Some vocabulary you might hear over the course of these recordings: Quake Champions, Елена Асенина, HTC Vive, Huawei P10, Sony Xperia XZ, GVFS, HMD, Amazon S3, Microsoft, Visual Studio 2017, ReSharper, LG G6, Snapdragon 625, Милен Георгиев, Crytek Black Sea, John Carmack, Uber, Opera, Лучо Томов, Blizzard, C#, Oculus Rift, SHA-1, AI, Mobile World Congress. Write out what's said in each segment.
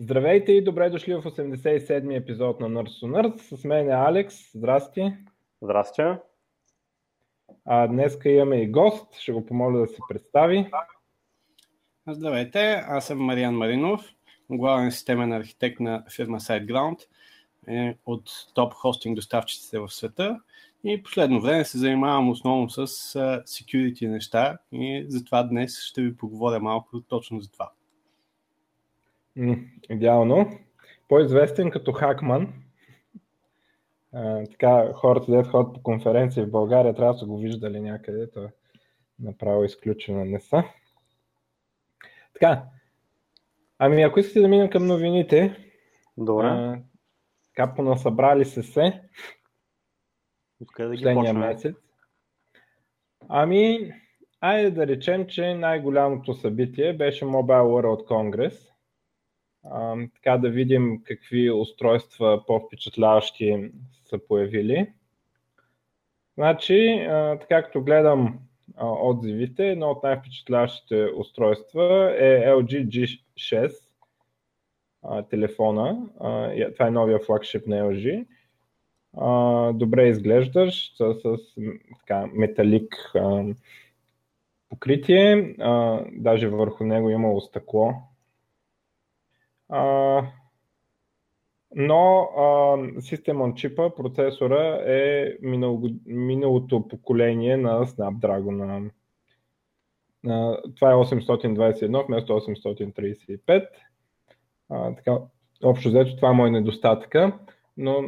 Здравейте и добре дошли в 87-ми епизод на Nerds2Nerds. С мен е Алекс. Здрасти. Здрасти. Днеска имаме и гост. Ще го помоля да се представи. Здравейте, аз съм Мариян Маринов, главен системен архитект на фирма SiteGround, от топ хостинг доставчиците в света. И последно време се занимавам основно с security неща и затова днес ще ви поговоря малко точно за това. Идеално. По-известен като Хакман. Така, хората, дето ходят по конференции в България, трябва да са го виждали някъде. Това направо изключено не са. Така, ами ако искате да минем към новините, добре. Така понасъбрали се да последния месец. Ами, айде да речем, че най-голямото събитие беше Mobile World Congress. Така да видим какви устройства по-впечатляващи са появили. Значи, така като гледам отзивите, едно от най-впечатляващите устройства е LG G6 телефона. Това е новия флагшип на LG. Добре изглеждащ, с така, металик покритие. Даже върху него имало стъкло. Но System on Chip-а, процесора е миналото поколение на Snapdragon. Това е 821 вместо 835. Така, общо взето това е мой недостатъка, но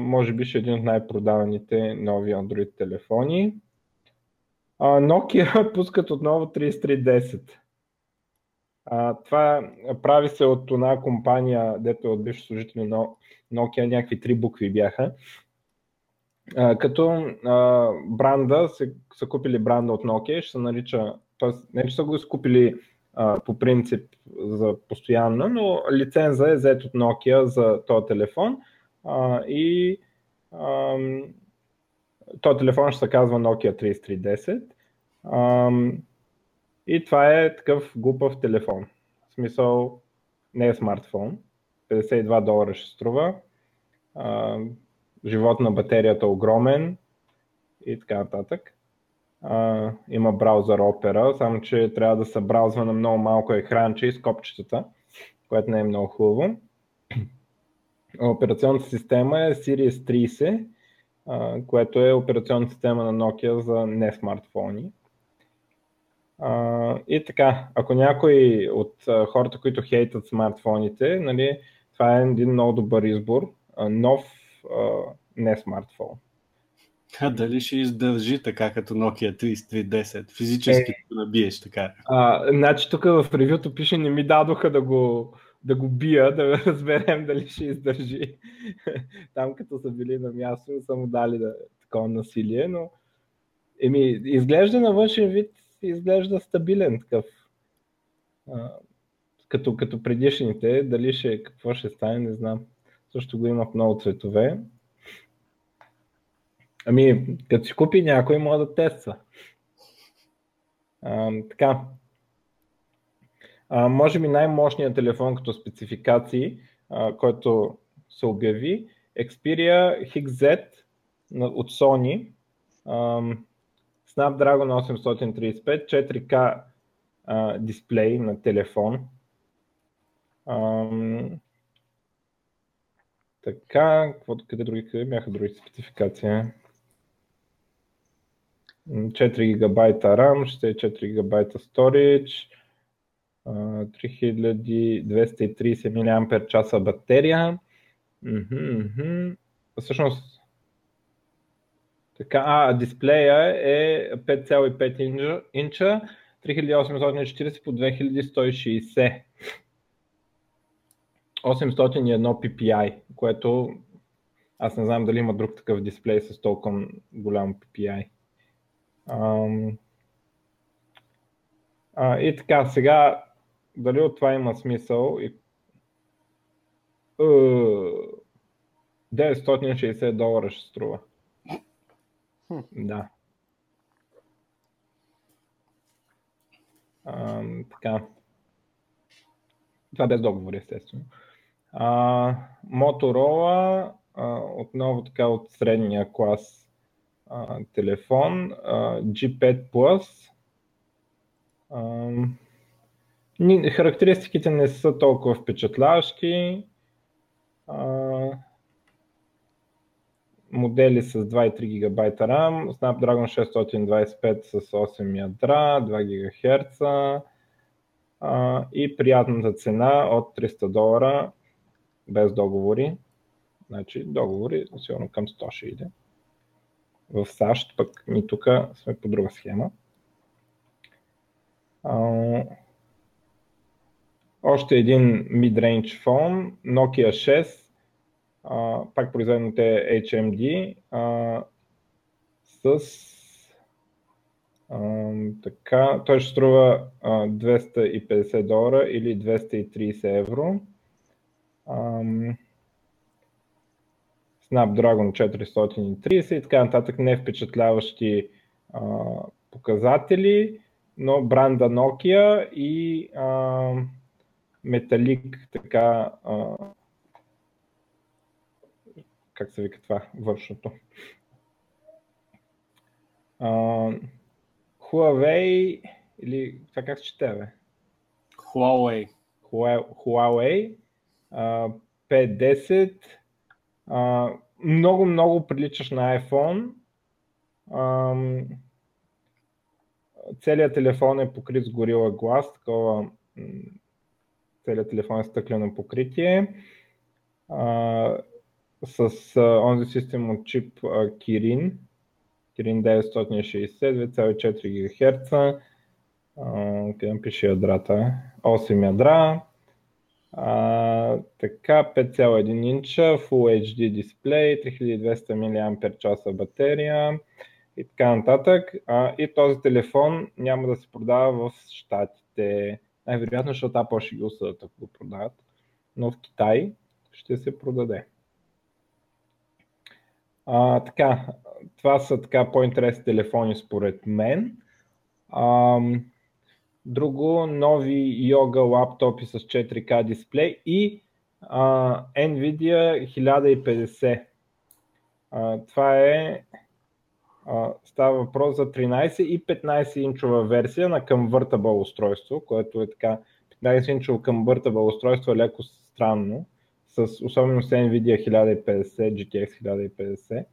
може би ще е един от най-продаваните нови Android телефони. Nokia пускат отново 3310. Това прави се от една компания, дето от бивши служители на Nokia, някакви три букви бяха. Като бранда, са купили бранда от Nokia, ще се нарича, т.е. не че са го изкупили по принцип за постоянно, но лиценза е взет от Nokia за този телефон и този телефон ще се казва Nokia 3310. И това е такъв глупав телефон, в смисъл не е смартфон, $52 ще струва, живот на батерията е огромен и така нататък. Има браузър Opera, само че трябва да се браузват на много малко екранче и с копчетата, което не е много хубаво. Операционната система е Series 30, което е операционна система на Nokia за не смартфони. И така, ако някой от хората, които хейтат смартфоните, нали, това е един много добър избор, нов не смартфон. А дали ще издържи така като Nokia 3310, физически да набиеш така? Значи тук в ревюто пише, не ми дадоха да го бия, да разберем дали ще издържи. Там като са били на място, са му дали такова насилие, но изглежда на външен вид, изглежда стабилен такъв, като предишните, дали ще, какво ще стане, не знам. Също го има в много цветове. Като си купи някой, може да тества. Така. Може би най-мощният телефон като спецификации, който се обяви, Xperia XZ от Sony. Snapdragon 835, 4K дисплей на телефон. Така, къде бяха други спецификации? 4 GB RAM, 64 GB storage, 3230 мАч батерия. Всъщност, така, дисплея е 5,5 инча, 3840 по 2160, 801 ppi, което аз не знам дали има друг такъв дисплей с толкова голям ppi. И така, сега дали от това има смисъл? 960 долара ще струва. Да. Така. Това без договор, естествено. Motorola, отново така от средния клас телефон, G5 Plus. Характеристиките не са толкова впечатляващи. Модели с 2,3 GB RAM, Snapdragon 625 с 8 ядра, 2 ГГц и приятната цена от $300 без договори. Значи договори сигурно към 100 ще иде. В САЩ пък и тук сме по друга схема. Още един mid-range phone, Nokia 6. Пак произведено те HMD с така, той ще струва $250 или €230. Snapdragon 430 и така нататък, не впечатляващи показатели, но бранда Nokia и металик така. Как се вика това, вършното. Huawei, или това как се чете, бе? Huawei P10. Много приличаш на iPhone. Целият телефон е покрит с Gorilla Glass, такова. Целият телефон е стъклено покритие. С онзи систем от чип Kirin 960, 2,4 ГГц, където пише ядрата, 8 ядра, така 5,1 инча, Full HD дисплей, 3200 мАч батерия и така нататък. И този телефон няма да се продава в Щатите, най-вероятно, защото Apple ще ги осъдат, ако го продават, но в Китай ще се продаде. Така, това са така по-интересни телефони според мен. Друго, нови Yoga лаптопи с 4K дисплей и NVIDIA 1050. Това е, става въпрос за 13 и 15 инчова версия на конвъртабъл устройство, което е така, 15 инчово конвъртабъл устройство е леко странно. Особено с NVIDIA 1050, GTX 1050,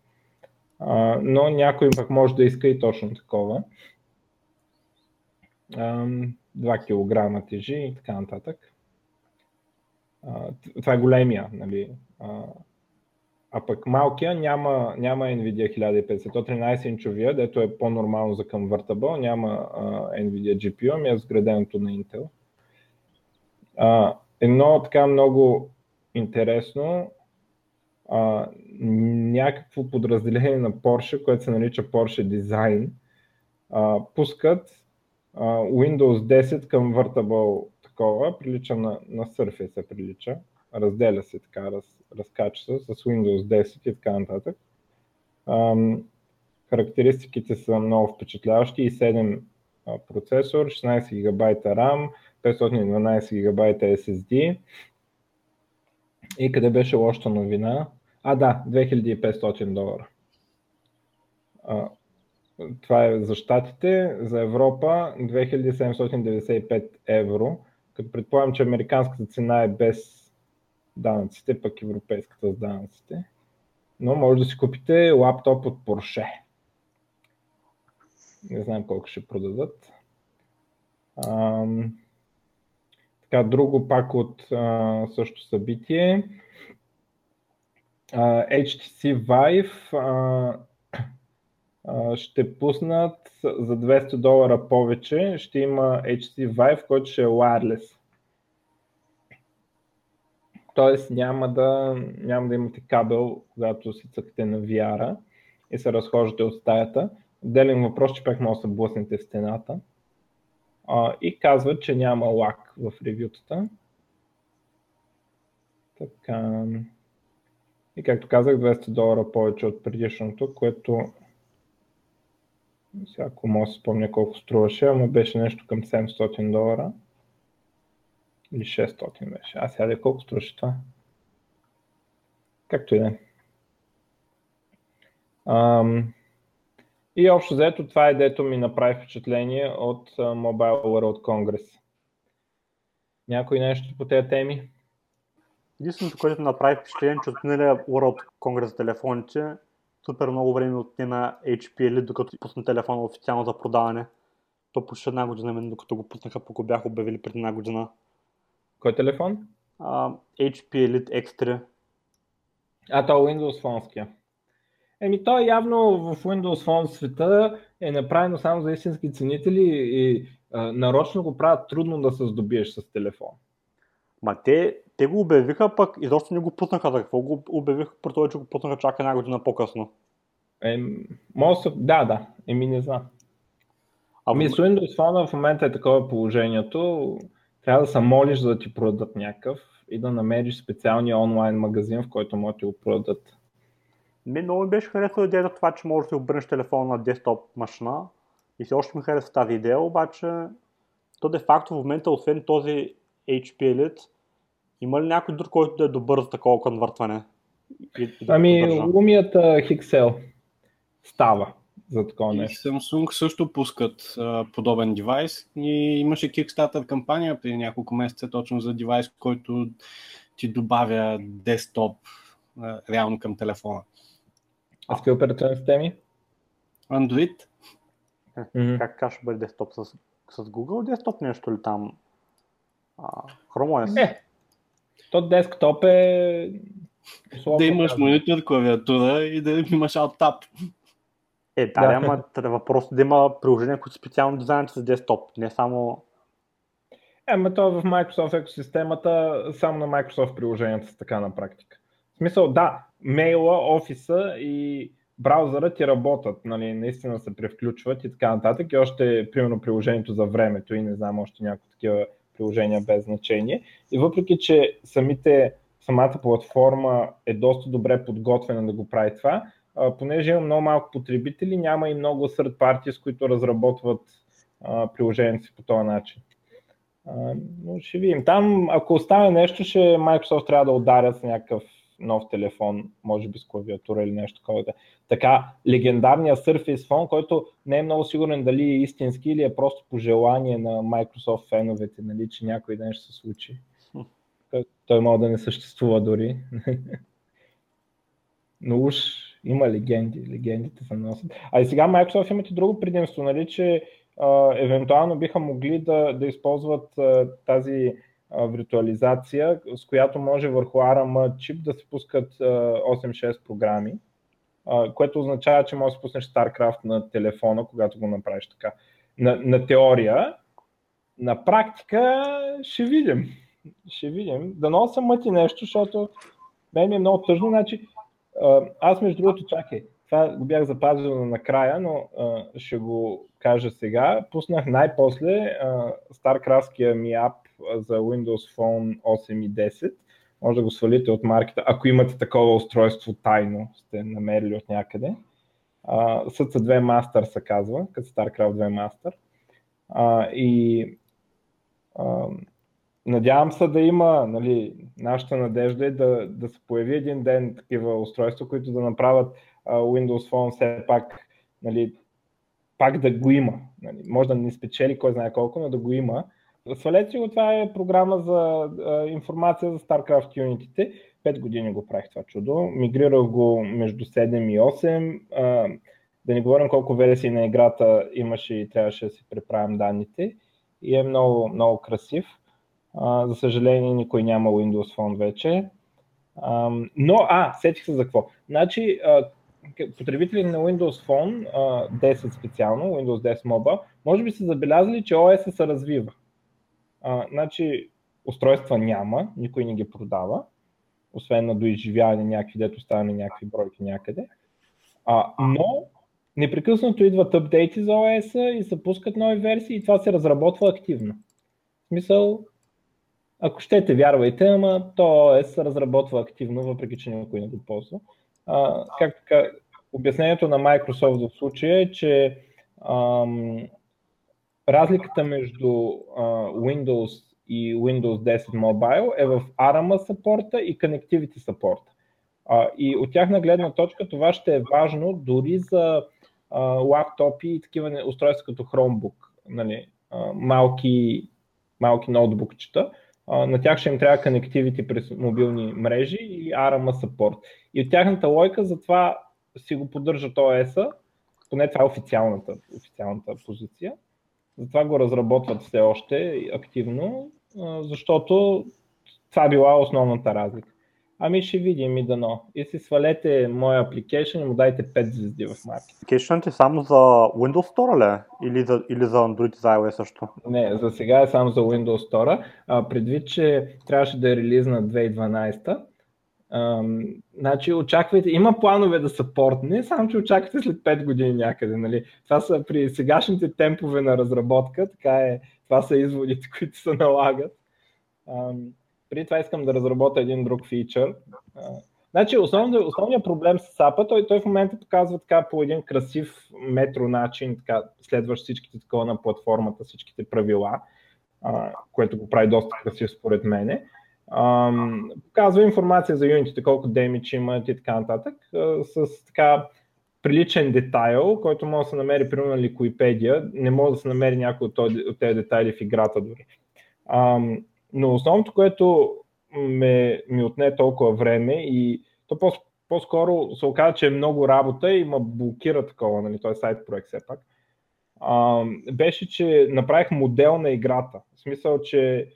но някой пък може да иска и точно такова. 2 кг тежи и така нататък. Това е големия, нали? Пък малкия няма NVIDIA 1050, то 13-инчовия, дето е по-нормално за конвъртабъл, няма NVIDIA GPU, ами е сграденото на Intel. Едно така много интересно, някакво подразделение на Porsche, което се нарича Porsche Design, пускат Windows 10 convertible такова, прилича на Surface, прилича, разделя се така, разкачва с Windows 10 и така нататък. Характеристиките са много впечатляващи, и 7 процесор, 16 ГБ RAM, 512 ГБ SSD. И къде беше лошата новина? Да, $2500. Това е за щатите, за Европа €2795, като предполагам, че американската цена е без данъците, пък европейската с данъците. Но може да си купите лаптоп от Porsche. Не знам колко ще продадат. Друго пак от също събитие, HTC Vive ще пуснат за $200 повече, ще има HTC Vive, който ще е wireless. Тоест няма да имате кабел, когато си цъкате на VR-а и се разхождате от стаята. Отделен въпрос, че пак може да се блъснете в стената. И казват, че няма лак в ревютата. Така. И както казах, $200 повече от предишното, което всяко може да спомня колко струваше, ама беше нещо към $700. или 600 беше. А сега ли колко струваше това? Както и да е. И общо заето това е, дето ми направи впечатление от Mobile World Congress. Някой нещо по тези теми? Единственото, което направи впечатление, че от миналия World Congress за телефоните, супер много време отне на HPL, докато пусна телефона официално за продаване. То почти една година мен, докато го пуснаха, пък го бях обявили преди една година. Кой телефон? HP Elite X3. А то Windows Phone-ския. Еми то явно в Windows Phone света е направено само за истински ценители и нарочно го правят трудно да се здобиеш с телефон. Ма те го обявиха пък и защо не го пуснаха, за какво го обявиха, прето че го пуснаха чак една година по-късно. Да, еми не знам. С Windows Phone в момента е такова положението, трябва да се молиш да ти продадат някакъв и да намериш специалния онлайн магазин, в който може да ти го продадат. Ми много ми беше харесала идеята това, че можеш да си обърнеш телефона на десктоп машина и все още ми харесва тази идея, обаче то де-факто в момента, освен този HP Elite, има ли някой друг, който да е добър за такова конвъртване? Lumia Hexel става за такова нещо. И Samsung също пускат подобен девайс и имаше Kickstarter кампания преди няколко месеца точно за девайс, който ти добавя десктоп реално към телефона. А в какви операционни системи? Android. Как ще бъде десктоп с Google? Десктоп нещо ли там? Chrome OS? То десктоп е... да имаш монитор, клавиатура и да имаш Alt-Tab. Ама въпрос да има приложения, които специално дизайнят с десктоп, не само... То в Microsoft екосистемата, само на Microsoft приложенията са така на практика. В смисъл, да, мейла, офиса и браузъра ти работят, нали, наистина се превключват и така нататък. И още, примерно, приложението за времето и не знам, още някои такива приложения без значение. И въпреки, че самата платформа е доста добре подготвена да го прави това, понеже има много малко потребители, няма и много third party, с които разработват приложението си по този начин. Но ще видим. Там, ако остане нещо, ще Microsoft трябва да ударят с някакъв нов телефон, може би с клавиатура или нещо такова. Така, легендарният Surface Phone, който не е много сигурен дали е истински или е просто пожелание на Microsoft феновете, нали, че някой ден ще се случи. Той може да не съществува дори. Но уж има легендите се носят. А и сега Microsoft имат и друго предимство, нали, че евентуално биха могли да използват тази виртуализация, с която може върху ARM чип да се пускат 8-6 програми, което означава, че може да пуснеш StarCraft на телефона, когато го направиш така. На теория, на практика ще видим. Ще видим. Дано се мъти нещо, защото мен ми е много тъжно. Значи, аз между другото, чакай, това го бях запазил накрая, но ще го кажа сега. Пуснах най-после StarCraft-кия ми ап за Windows Phone 8 и 10. Може да го свалите от маркета, ако имате такова устройство тайно, сте намерили от някъде. SC2 Master се казва, като StarCraft 2 Master. Надявам се да има, нали, нашата надежда е да се появи един ден такива устройства, които да направят Windows Phone все пак, нали, пак да го има. Нали, може да не спечели кой знае колко, но да го има. Свалете го, това е програма за информация за StarCraft юнитите. 5 години го правих това чудо. Мигрирах го между 7 и 8. Да не говорим колко версии на играта имаше и трябваше да си преправям данните. И е много, много красив. За съжаление, никой няма Windows Phone вече. Сетих се за какво. Значи, потребители на Windows Phone 10 специално, Windows 10 Mobile, може би са забелязали, че OS-а се развива. Значи, устройства няма, никой не ги продава, освен на доизживяване някакви, дето стане някакви бройки някъде. Но непрекъснато идват апдейти за OS-а и се пускат нови версии и това се разработва активно. В смисъл, ако щете, вярвайте, ама то OS се разработва активно, въпреки че никой не го ползва. Обяснението на Microsoft в случая е, че разликата между Windows и Windows 10 Mobile е в ARM саппорта и Connectivity саппорта. И от тяхна гледна точка това ще е важно дори за лаптопи и такива устройства като Chromebook, нали, малки ноутбукчета. На тях ще им трябва Connectivity през мобилни мрежи и ARM support. И от тяхната логика затова си го поддържат ОС-а, поне това е официалната позиция. Затова го разработват все още активно, защото това била основната разлика. Ами ще видим и дано. И си свалете моя апликейшън и му дайте 5 звезди в маркета. Апликейшънът е само за Windows Store ли? Или за Android и за iOS също? Не, за сега е само за Windows Store. Предвид, че трябваше да е релизна 2012. Значи очаквайте, има планове да съпортне, само че очаквате след 5 години някъде. Нали? Това са при сегашните темпове на разработка, така е, това са изводите, които се налагат. Преди това искам да разработя един друг фичър. Значи основният проблем с SAP-а, той в момента показва така по един красив метро начин, така, следващ всичките такова на платформата, всичките правила, което го прави доста красив според мене. Показва информация за юнитите, колко damage имат и така нататък, с така приличен детайл, който може да се намери примерно на Wikipedia, не може да се намери някой от тези детайли в играта дори. Но основното, което ми отне толкова време и то по-скоро се оказа, че е много работа и ме блокира такова, нали, той сайт проект все пак, беше, че направих модел на играта. В смисъл, че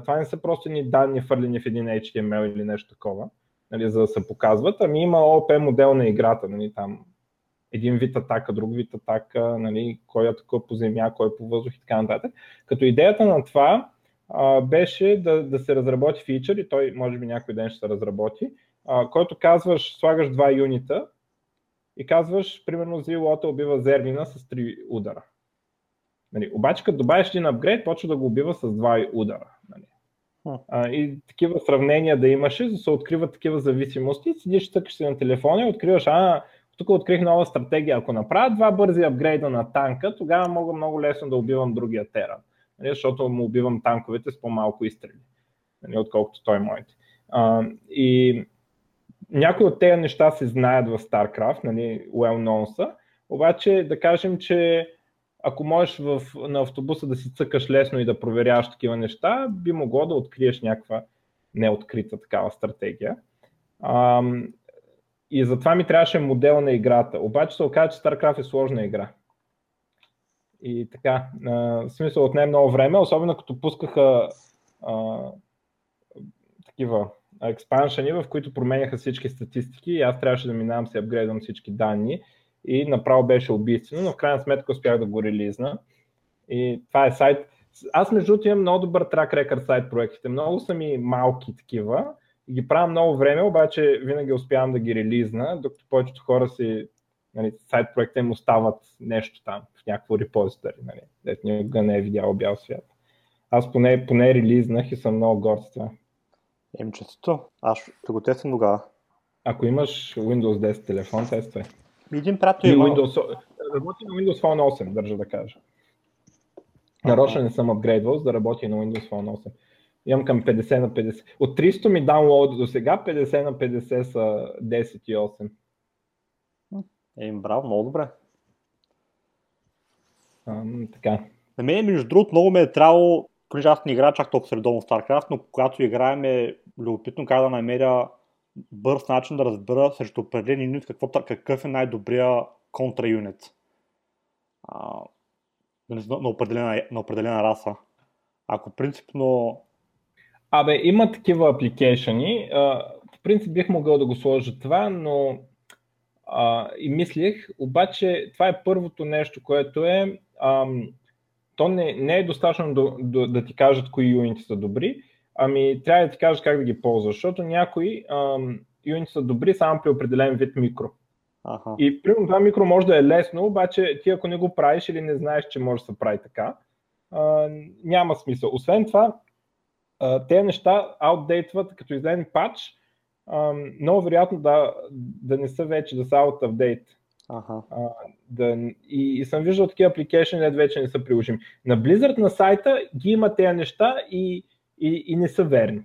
това не са просто ни данни фърлени в един HTML или нещо такова, нали, за да се показват, ами има ООП модел на играта, нали, там един вид атака, друг вид атака, нали, кой атака по земя, кой по въздух и така нататък. Като идеята на това беше да се разработи фичър и той може би някой ден ще се разработи, който казваш, слагаш два юнита и казваш, примерно зилота убива зермина с 3 удара. Нали, обаче като добавиш един апгрейд, почва да го убива с 2 удара. Нали. И такива сравнения да имаш, за да се откриват такива зависимости, седиш, тъкаш си на телефона и откриваш, тук открих нова стратегия, ако направя два бързи апгрейда на танка, тогава мога много лесно да убивам другия теран. Защото му убивам танковете с по-малко изстрели, отколкото той моите. И някои от тези неща се знаят в StarCraft, нали, well-known са, обаче да кажем, че ако можеш на автобуса да си цъкаш лесно и да проверяваш такива неща, би могло да откриеш някаква неоткрита такава стратегия. И затова ми трябваше модел на играта, обаче се оказа, че StarCraft е сложна игра. И така, в смисъл отне много време, особено като пускаха такива експаншъни, в които променяха всички статистики и аз трябваше да минавам си апгрейдвам всички данни и направо беше убийствено, но в крайна сметка успях да го релизна. И това е сайт. Аз между другото имам много добър трак рекърд сайт проектите, много са ми малки такива и ги правя много време, обаче винаги успявам да ги релизна, докато повечето хора си сайт проекта им остават нещо там, в някакво репозитори, нали, дето никога не е видял бял свят. Аз поне релизнах и съм много горд с това. Честито, аз ще го тествам тогава. Ако имаш Windows 10 телефон, тествай. Един прато има. Работи на Windows Phone 8, държа да кажа. Нарочно не съм апгрейдвал, за да работи на Windows Phone 8. Имам към 50 на 50. От 300 ми даунлоад до сега, 50 на 50 са 10 и 8. Браво, много добре. Така. На мен, между другото, много ме е трябвало, понеже аз не играя чак толкова редовно в StarCraft, но когато играем е любопитно как да намеря бърз начин да разбера срещу определен юнит какъв е най-добрия контра-юнит на определена раса. Ако принципно... има такива апликейшъни. В принцип бих могъл да го сложа това, но... и мислих, обаче това е първото нещо, което е, то не е достатъчно да ти кажат кои юнити са добри, ами трябва да ти кажат как да ги ползваш, защото някои юнити са добри само при определен вид микро. И примерно това микро може да е лесно, обаче ти ако не го правиш или не знаеш, че може да се прави така, няма смисъл. Освен това, тези неща аутдейтват като излезе патч, много вероятно да не са вече, да са out of date. Ага. И съм виждал такива application, лед вече не са приложими. На Blizzard на сайта ги има тези неща и не са верни.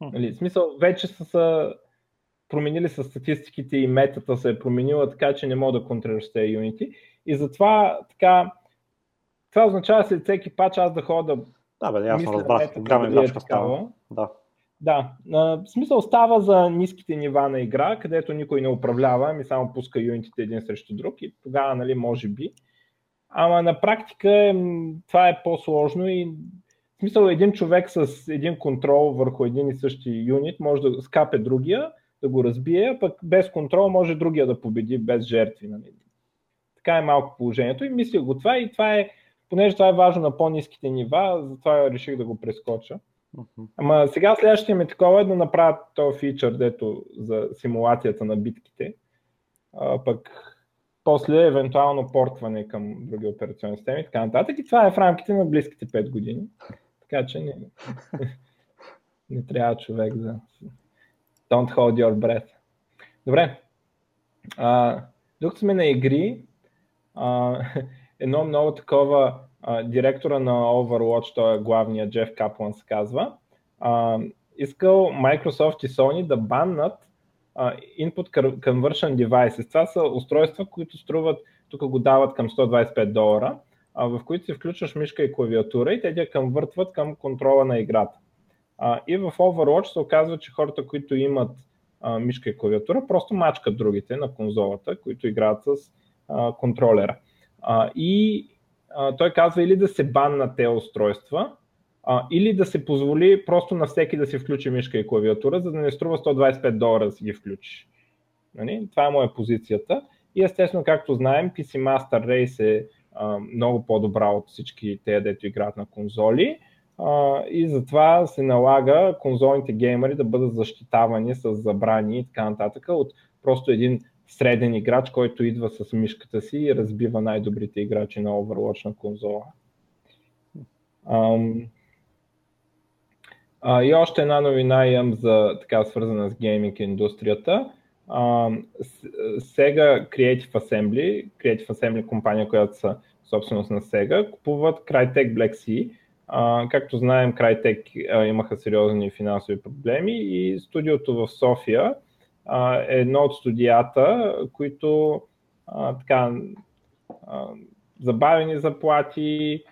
Нали? В смисъл, вече са променили с статистиките и метата се е променила, така че не мога да контрираш тези юнити. И затова така, това означава след всеки патч аз да ходя да... Да, бе, ясно, разбрах, голяма играчка става. Да, в смисъл става за ниските нива на игра, където никой не управлява, ми само пуска юнитите един срещу друг и тогава, нали, може би. Ама на практика това е по-сложно и в смисъл един човек с един контрол върху един и същи юнит може да скапе другия, да го разбие, а пък без контрол може другия да победи без жертви. Нали. Така е малко положението и мисля го това и това е, понеже това е важно на по-ниските нива, затова реших да го прескоча. Ама сега следващия ми такова е да направят този фичър, дето за симулацията на битките, пък после евентуално портване към други операционни системи и така нататък. И това е в рамките на близките 5 години, така че не трябва човек да... Don't hold your breath. Добре, докато сме на игри, едно много такова... Директора на Overwatch, той е главният, Джеф Каплан се казва, искал Microsoft и Sony да баннат input conversion devices. Това са устройства, които струват, тук го дават към $125, в които си включваш мишка и клавиатура и те ги конвъртват към контрола на играта. И в Overwatch се оказва, че хората, които имат мишка и клавиатура, просто мачкат другите на конзолата, които играят с контролера. И той казва или да се банна тези устройства, или да се позволи просто на всеки да си включи мишка и клавиатура, за да не струва $125 да си ги включиш. Нали? Това е моя позицията. И естествено, както знаем, PC Master Race е много по-добра от всички те, дето играят на конзоли. И затова се налага конзолните геймери да бъдат защитавани с забрани и така нататък от просто един среден играч, който идва с мишката си и разбива най-добрите играчи на Overwatch на конзола. И още една новина имам за така свързана с гейминг индустрията. Sega Creative Assembly, компания, която са собственост на Sega, купуват Crytek Black Sea. Както знаем, Crytek имаха сериозни финансови проблеми и студиото в София е едно от студията, които така, забавени заплати,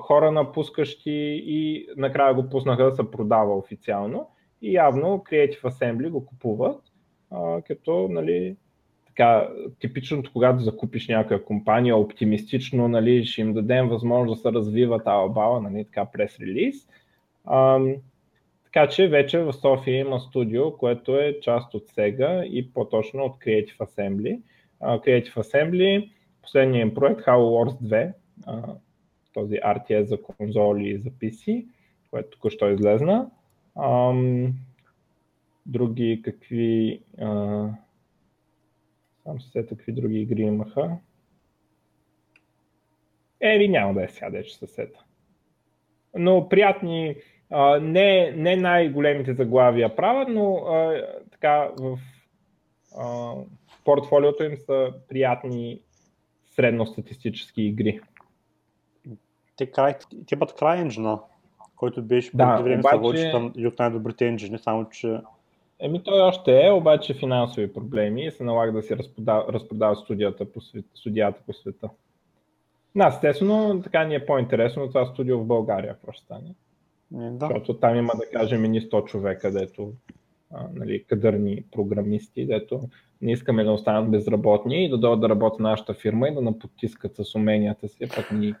хора напускащи и накрая го пуснаха да се продава официално и явно Creative Assembly го купуват, като, нали, така, типичното, когато закупиш някаква компания, оптимистично, нали, ще им дадем възможност да се развива тази бала, нали, така прес-релиз. Така че вече в София има студио, което е част от Sega и по-точно от Creative Assembly. Creative Assembly, последният им проект, Halo Wars 2, този RTS за конзоли и за PC, което току-що излезна. Други какви... Сам се какви други игри имаха. Няма да е сега, дече съсета. Но приятни... Не най-големите заглавия правят, но така в портфолиото им са приятни средностатистически игри. Те имат CryEngine, който беше преди време се вълчи там и от най-добрите енджини, само че... Той още е, обаче финансови проблеми и се налага да се разпродава студията по света. Естествено, така ни е по-интересно това студио в България, какво ще стане. Да. Защото там има, да кажем, и 100 човека, дето, нали, кадърни програмисти, дето не искаме да останат безработни и да дойдат да работят в нашата фирма и да напотискат с уменията си, пък ни...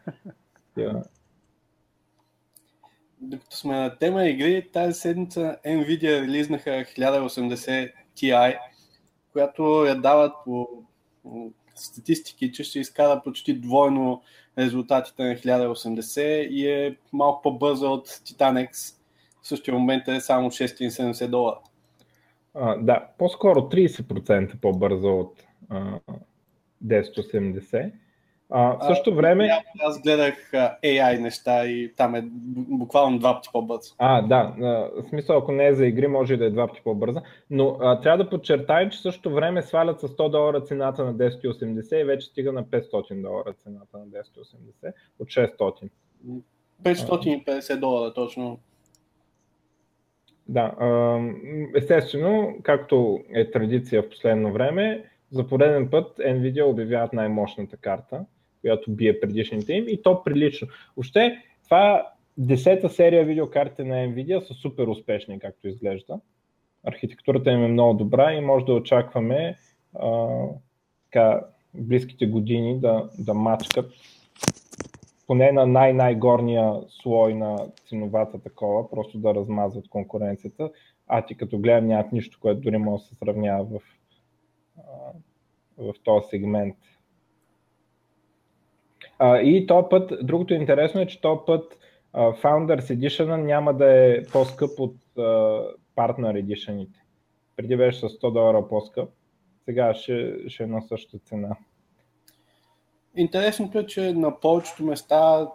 Докато сме на тема игри, тази седмица NVIDIA релизнаха 1080 Ti, която я дават по статистики, че ще изкара почти двойно резултатите на 1080 и е малко по-бърза от Titan X. В същия момент е само $670. Да, по-скоро 30% по-бърза от 1080. В същото време... Аз гледах AI неща и там е буквално два пъти по-бързо. Да, в смисъл, ако не е за игри, може да е два пъти по-бърза, но трябва да подчертаем, че в същото време свалят с $100 цената на 1080 и вече стига на $500 цената на 1080 от 600. $550 точно. Да, естествено, както е традиция в последно време, за пореден път NVIDIA обявяват най-мощната карта, която бие предишните им и то прилично. Въобще, това 10-та серия видеокарти на NVIDIA са супер успешни, както изглежда. Архитектурата им е много добра и може да очакваме така, в близките години да мачкат поне на най-най-горния слой на ценовата такова, просто да размазват конкуренцията. Ти като гледам нямат нищо, което дори може да се сравнява в този сегмент. И този път, другото интересно е, че този път Founders Edition няма да е по-скъп от Partner Edition-ите. Преди беше с $100 по-скъп, сега ще е на същата цена. Интересното е, че на повечето места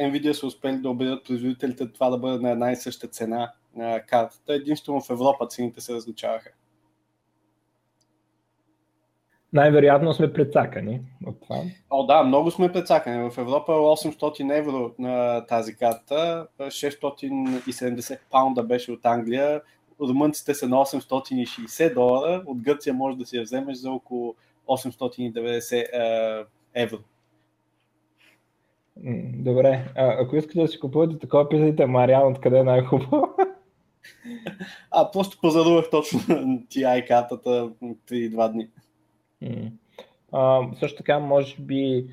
NVIDIA са успели да убедят производителите това да бъде на една и съща цена на картата. Единствено в Европа цените се различаваха. Най-вероятно сме прецакани от това. Да, много сме прецакани. В Европа е €800 на тази карта, £670 беше от Англия, румънците са на $860, от Гърция може да си я вземеш за около €890. Добре, ако искате да си купувате такова, питайте Мариян откъде е най-хубаво. Просто позарувах точно TI картата 3-2 дни. Също така, може би,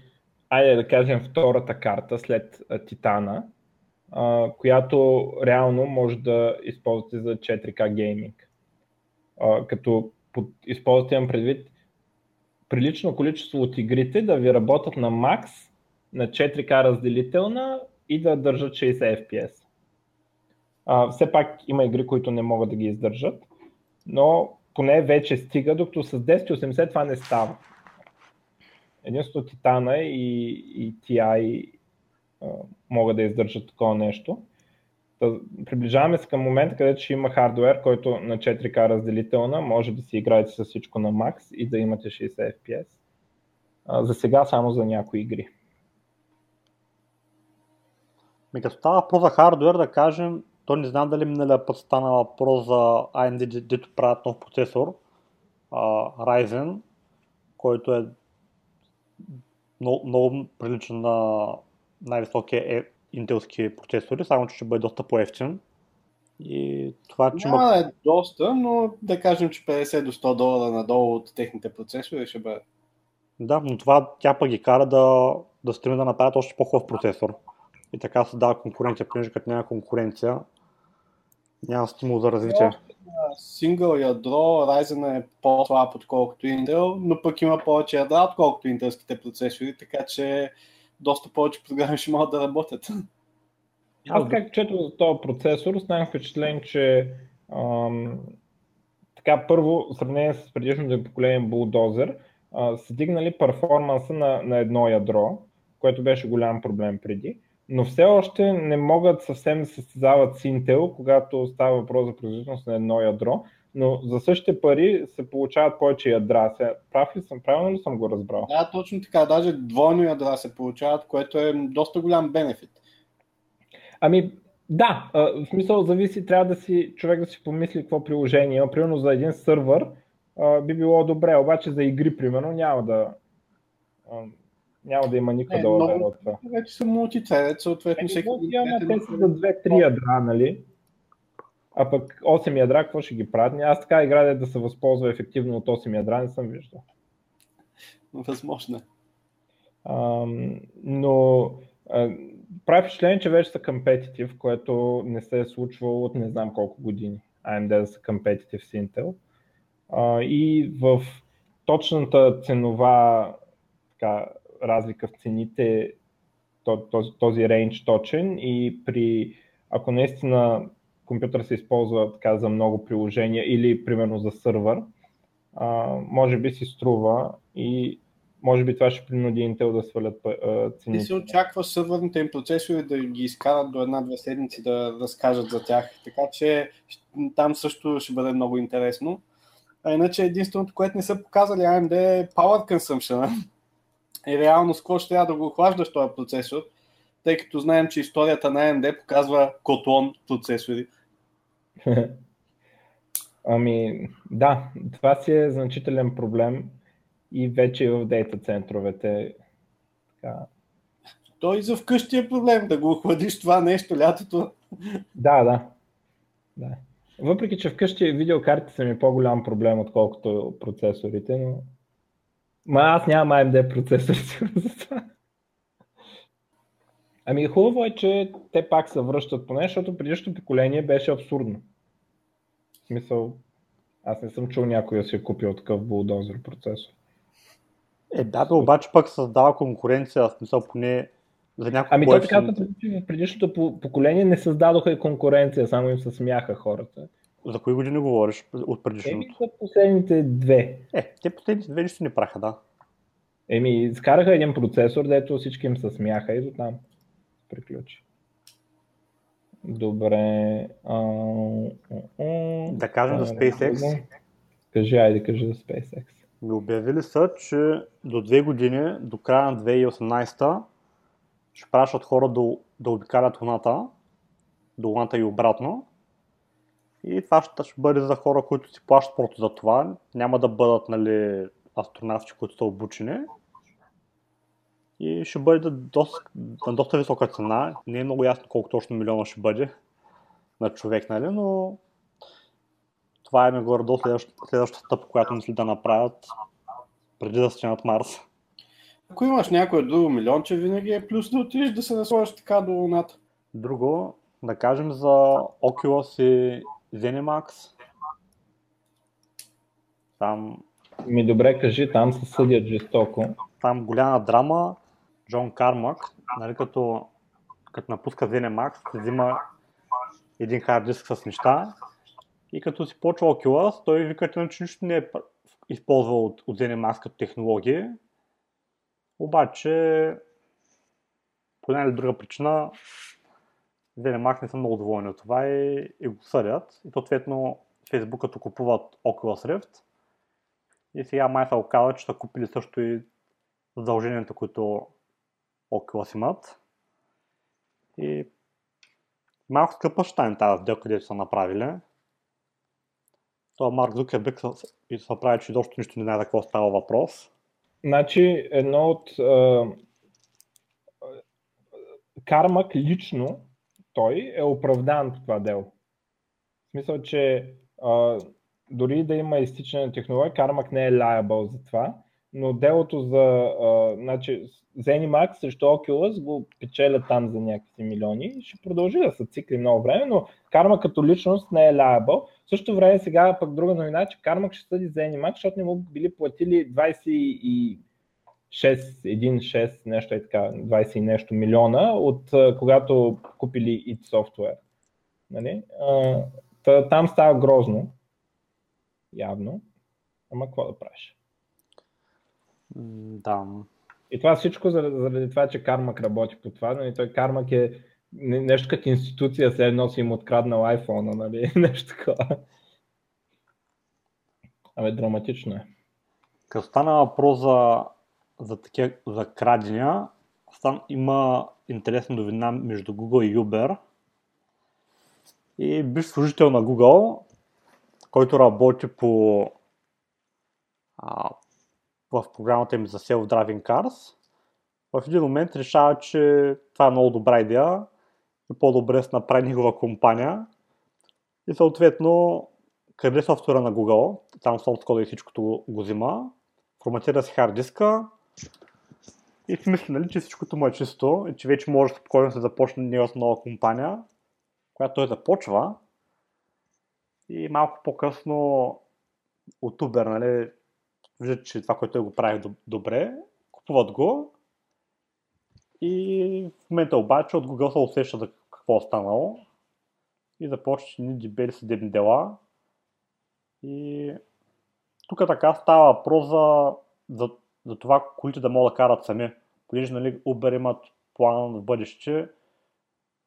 айде да кажем втората карта след Титана, която реално може да използвате за 4K гейминг. Като използвате, имам предвид прилично количество от игрите да ви работят на макс, на 4K разделителна и да държат 60 FPS. Все пак има игри, които не могат да ги издържат, но поне вече стига, докато с 1080 това не става. Единствено Титана и TI могат да издържат такова нещо. Приближаваме се към момента, където ще има хардуер, който на 4K разделителна може да си играете с всичко на макс и да имате 60 FPS. За сега само за някои игри. Като става въпрос за хардуер, да кажем, то не знам дали миналия път стана въпрос за AMD, дето правят нов процесор Ryzen, който е много приличен на най-високия интелски процесори, само че ще бъде доста по-евтин. И това, че е доста, но да кажем, че $50 до $100 надолу от техните процесори ще бъде. Да, но това тя пък ги кара да стремят да направят още по-хубав процесор. И така се дава конкуренция, понеже като няма конкуренция, няма стимул за развитие. Сингъл ядро, Ryzen е по-слаб отколкото Intel, но пък има повече ядра отколкото интелските процесори, така че доста повече програми ще могат да работят. Аз как чето за този процесор, останах впечатлен, че така първо, в сравнение с предишното поколение Bulldozer, са дигнали перформанса на едно ядро, което беше голям проблем преди. Но все още не могат съвсем да се състезават с Intel, когато става въпрос за производителност на едно ядро, но за същите пари се получават повече ядра. Правилно ли съм го разбрал? Да, точно така. Даже двойно ядра се получават, което е доста голям бенефит. Да, в смисъл зависи, трябва човек да си помисли какво приложение. Примерно за един сървър би било добре, обаче за игри, примерно, няма да има никога да работва. Вече са мултитредът, съответно всеки... Те са за 2-3 ядра, нали? А пък 8 ядра, какво ще ги правят? Аз така игра да се възползва ефективно от 8 ядра, не съм виждал. Възможно. Но прави впечатление, че вече са competitive, което не се е случвало от не знам колко години. AMD да са competitive с Intel. И в точната ценова разлика в цените, този рейндж точен и ако наистина компютър се използва така за много приложения или примерно за сървър, може би си струва и може би това ще принуди Intel да свалят цените. И се очаква сървърните им процесори да ги изкарат до една-две седмици да разкажат за тях. Така че там също ще бъде много интересно. А иначе единственото, което не са показали AMD е Power Consumption. И реално скоро ще трябва да го охлаждаш този процесор, тъй като знаем, че историята на AMD показва котлон процесори. Ами да, това си е значителен проблем и вече и в дейта центровете. Така. Той за вкъщи е проблем, да го охладиш това нещо лятото. Да. Въпреки, че вкъщи видеокарти са ми по-голям проблем, отколкото процесорите, но... Ма аз нямам AMD процесори за това. Ами хубаво е, че те пак се връщат поне, защото предишното поколение беше абсурдно. В смисъл, аз не съм чул някой да си е купил такъв Bulldozer процесор. Е, да, обаче пък създава конкуренция, в смисъл поне за някакво... Ами то така, в предишното поколение не създадоха и конкуренция, само им се смяха хората. За кои години говориш от предишното? Еми за последните две. Те последните две нищо не праха, да. Еми, изкараха един процесор, дето всички им се смяха и до там приключи. Добре. Да кажем за SpaceX. Кажи за SpaceX. Ми обявили са, че до 2 години, до края на 2018, ще пращат хора да обикалят Луната, до Луната и обратно. И това ще бъде за хора, които си плащат просто за това. Няма да бъдат, нали, астронавти, които са обучени. И ще бъде доста висока цена. Не е много ясно колко точно милиона ще бъде на човек, нали, но това е нагоре-долу следващата стъпка, която мисли да направят преди да стигнат Марс. Ако имаш някое друго милионче, винаги е плюс да отидеш да се насложиш така до Луната. Друго, да кажем за Oculus и Zenimax. Там... Ми добре, кажи, там се съдят жестоко. Там голяма драма. Джон Кармак, нали, като напуска Zenimax, се взима един хард диск с неща и като си почва Oculus, той вика, че нищо не е използвал от Zenimax като технология. Обаче, по една или друга причина, Zenimax не са много доволни от това и го съдят. И съответно, Facebook като купуват Oculus Rift и сега май се оказва, че са купили също и задълженията, които Oculus имат. И малко скъпа ща е тази сделка, където са направили. Това Марк Зукербърг се прави, че изобщо нищо не знае за какво става въпрос. Значи, едно от... Кармак лично, той е оправдан в това дело. В смисъл, че дори да има изтичане на технология, Кармак не е liable за това. Но делото за Zenimax срещу Oculus го печелят там за някакви милиони и ще продължи да се цикли много време, но Кармак като личност не е liable. В същото време сега пък друга новина, че Кармак ще съди Zenimax, защото не му били платили 26 нещо е така, 20 нещо милиона от когато купили id Software. Нали? Там става грозно. Явно. Ама какво да правиш? Да. И това всичко заради това, че Кармак работи по това, но и той Кармак е нещо като институция, след едно си им откраднал iPhone-а, нали, нещо такова. Абе, драматично е. Като стана въпрос за крадения, има интересна новина между Google и Uber. И бивш служител на Google, който работи по в програмата им за Self-Driving Cars, в един момент решава, че това е много добра идея и по-добре се направи негова компания и съответно краде софтуера на Google, там софткода и всичкото го взима, форматира си хард диска и си мисли, нали, че всичкото му е чисто и че вече може спокойно се започне негова нова компания, която той започва и малко по-късно от Uber, нали, виждат, че това, което той го прави добре, купуват го и в момента обаче от Google се усеща за какво е станало и започва ни дебели съдебни дела и тук така става въпрос за за това колите да могат да карат сами. Понеже, нали, Uber имат план в бъдеще,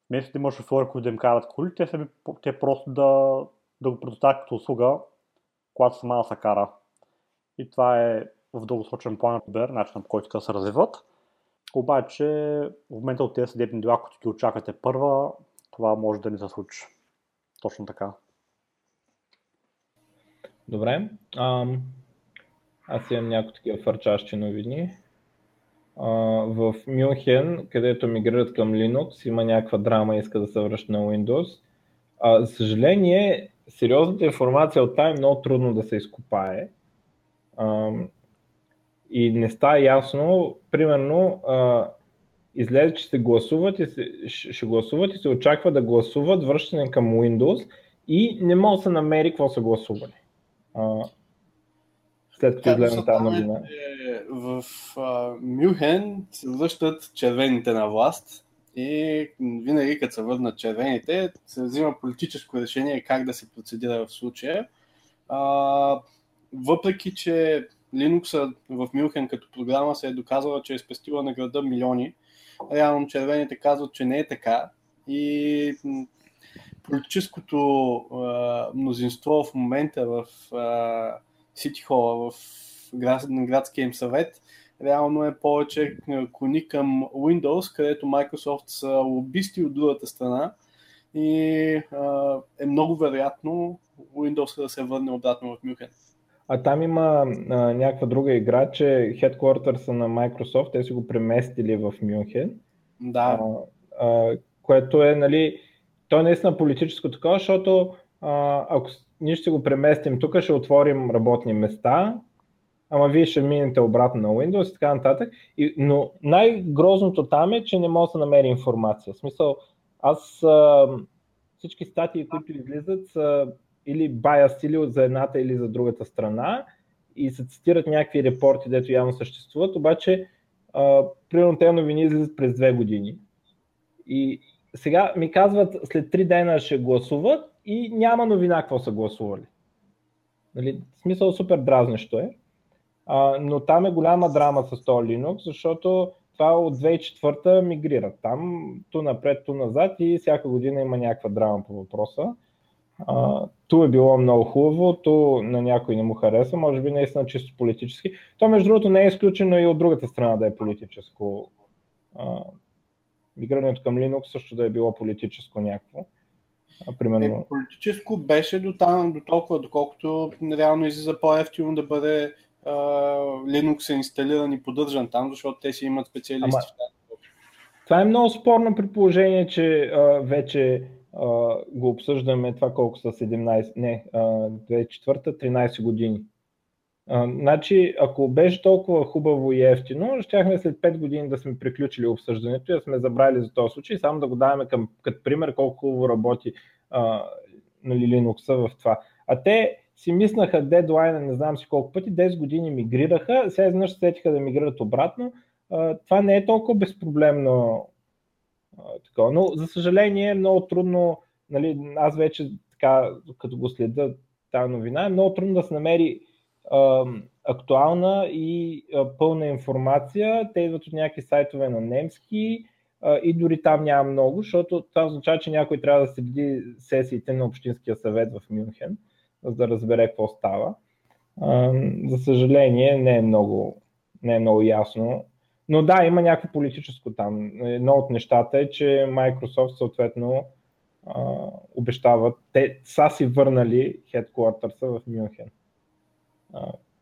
вместо да има шофьори, които да им карат колите, те просто да го предоставят като услуга, която сама да се кара. И това е в дългосрочен план Uber, начинът по който да се развиват. Обаче, в момента от тези съдебни дела, които ги очаквате първа, това може да не се случи. Точно така. Добре. Аз имам някои такива фърчащи новини. В Мюнхен, където мигрират към Linux, има някаква драма, иска да се връща на Windows. За съжаление, сериозната информация от там е много трудно да се изкопае. И не става ясно, примерно, излезе, че ще гласуват и се очаква да гласуват връщане към Windows и не може да се намери какво са гласували. След като излезе тази новина. В Мюнхен се връщат червените на власт и винаги като се върнат червените, се взима политическо решение как да се процедира в случая. Въпреки, че Linux в Мюнхен като програма се е доказала, че е спестила на града милиони. Реално червените казват, че не е така и политическото мнозинство в момента в Сити Хола, в градския им съвет, реално е повече клони към Windows, където Microsoft са лобисти от другата страна и е много вероятно Windows да се върне обратно в Мюнхен. А там има някаква друга игра, че headquarters на Microsoft, те си го преместили в Мюнхен. Да. Което е, нали, то е наистина политическо такова, защото ако ние ще го преместим тук, ще отворим работни места, ама вие ще минете обратно на Windows и така нататък. Но най-грозното там е, че не може да намери информация. В смисъл, всички статии, които излизат, са или bias, или за едната, или за другата страна и се цитират някакви репорти, дето явно съществуват, обаче примерно те новини излизат през 2 години. И сега ми казват, след 3 дена ще гласуват и няма новина какво са гласували. Нали? В смисъл супер дразнещо е. Но там е голяма драма с този Linux, защото това от 2004 мигрират там, ту напред, ту назад и всяка година има някаква драма по въпроса. То е било много хубаво, то на някой не му хареса, може би наистина чисто политически. То между другото не е изключено и от другата страна да е политическо. Мигрирането към Linux също да е било политическо някакво. Примерно... политическо беше до толкова, доколкото реално излиза по-ефтино да бъде Linux е инсталиран и поддържан там, защото те си имат специалисти. Това е много спорно при положение, че вече го обсъждаме това колко са 13 години. Значи, ако беше толкова хубаво и ефтино, щяхме след 5 години да сме приключили обсъждането и да сме забравили за този случай, само да го даваме като пример колко хубаво работи Linux в това. А те си миснаха дедлайна, не знам си колко пъти, 10 години мигрираха, сега изнъж сетиха да мигрират обратно. Това не е толкова безпроблемно. Но за съжаление е много трудно, нали, аз вече така, като го следя тази новина, е много трудно да се намери актуална и пълна информация. Те идват от някакви сайтове на немски и дори там няма много, защото това означава, че някой трябва да следи сесиите на Общинския съвет в Мюнхен, за да разбере какво става. За съжаление не е много ясно. Но да, има някакво политическо там. Едно от нещата е, че Microsoft съответно обещават, те са си върнали headquarters-а в Мюнхен,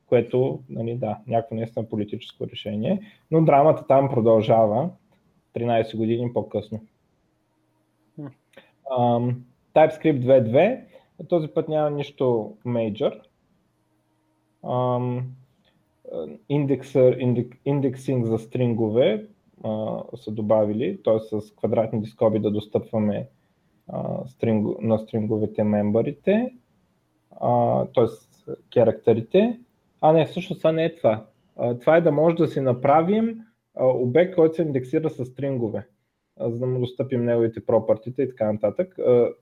което, нали, да, някакво наистина политическо решение, но драмата там продължава 13 години по-късно. TypeScript 2.2, този път няма нищо major. Индексинг за стрингове са добавили, т.е. с квадратни скоби да достъпваме на стринговете мембарите, т.е. керактерите. Всъщност това не е това. Това е да може да си направим обект, който се индексира с стрингове, за да му достъпим неговите пропъртите и така нататък.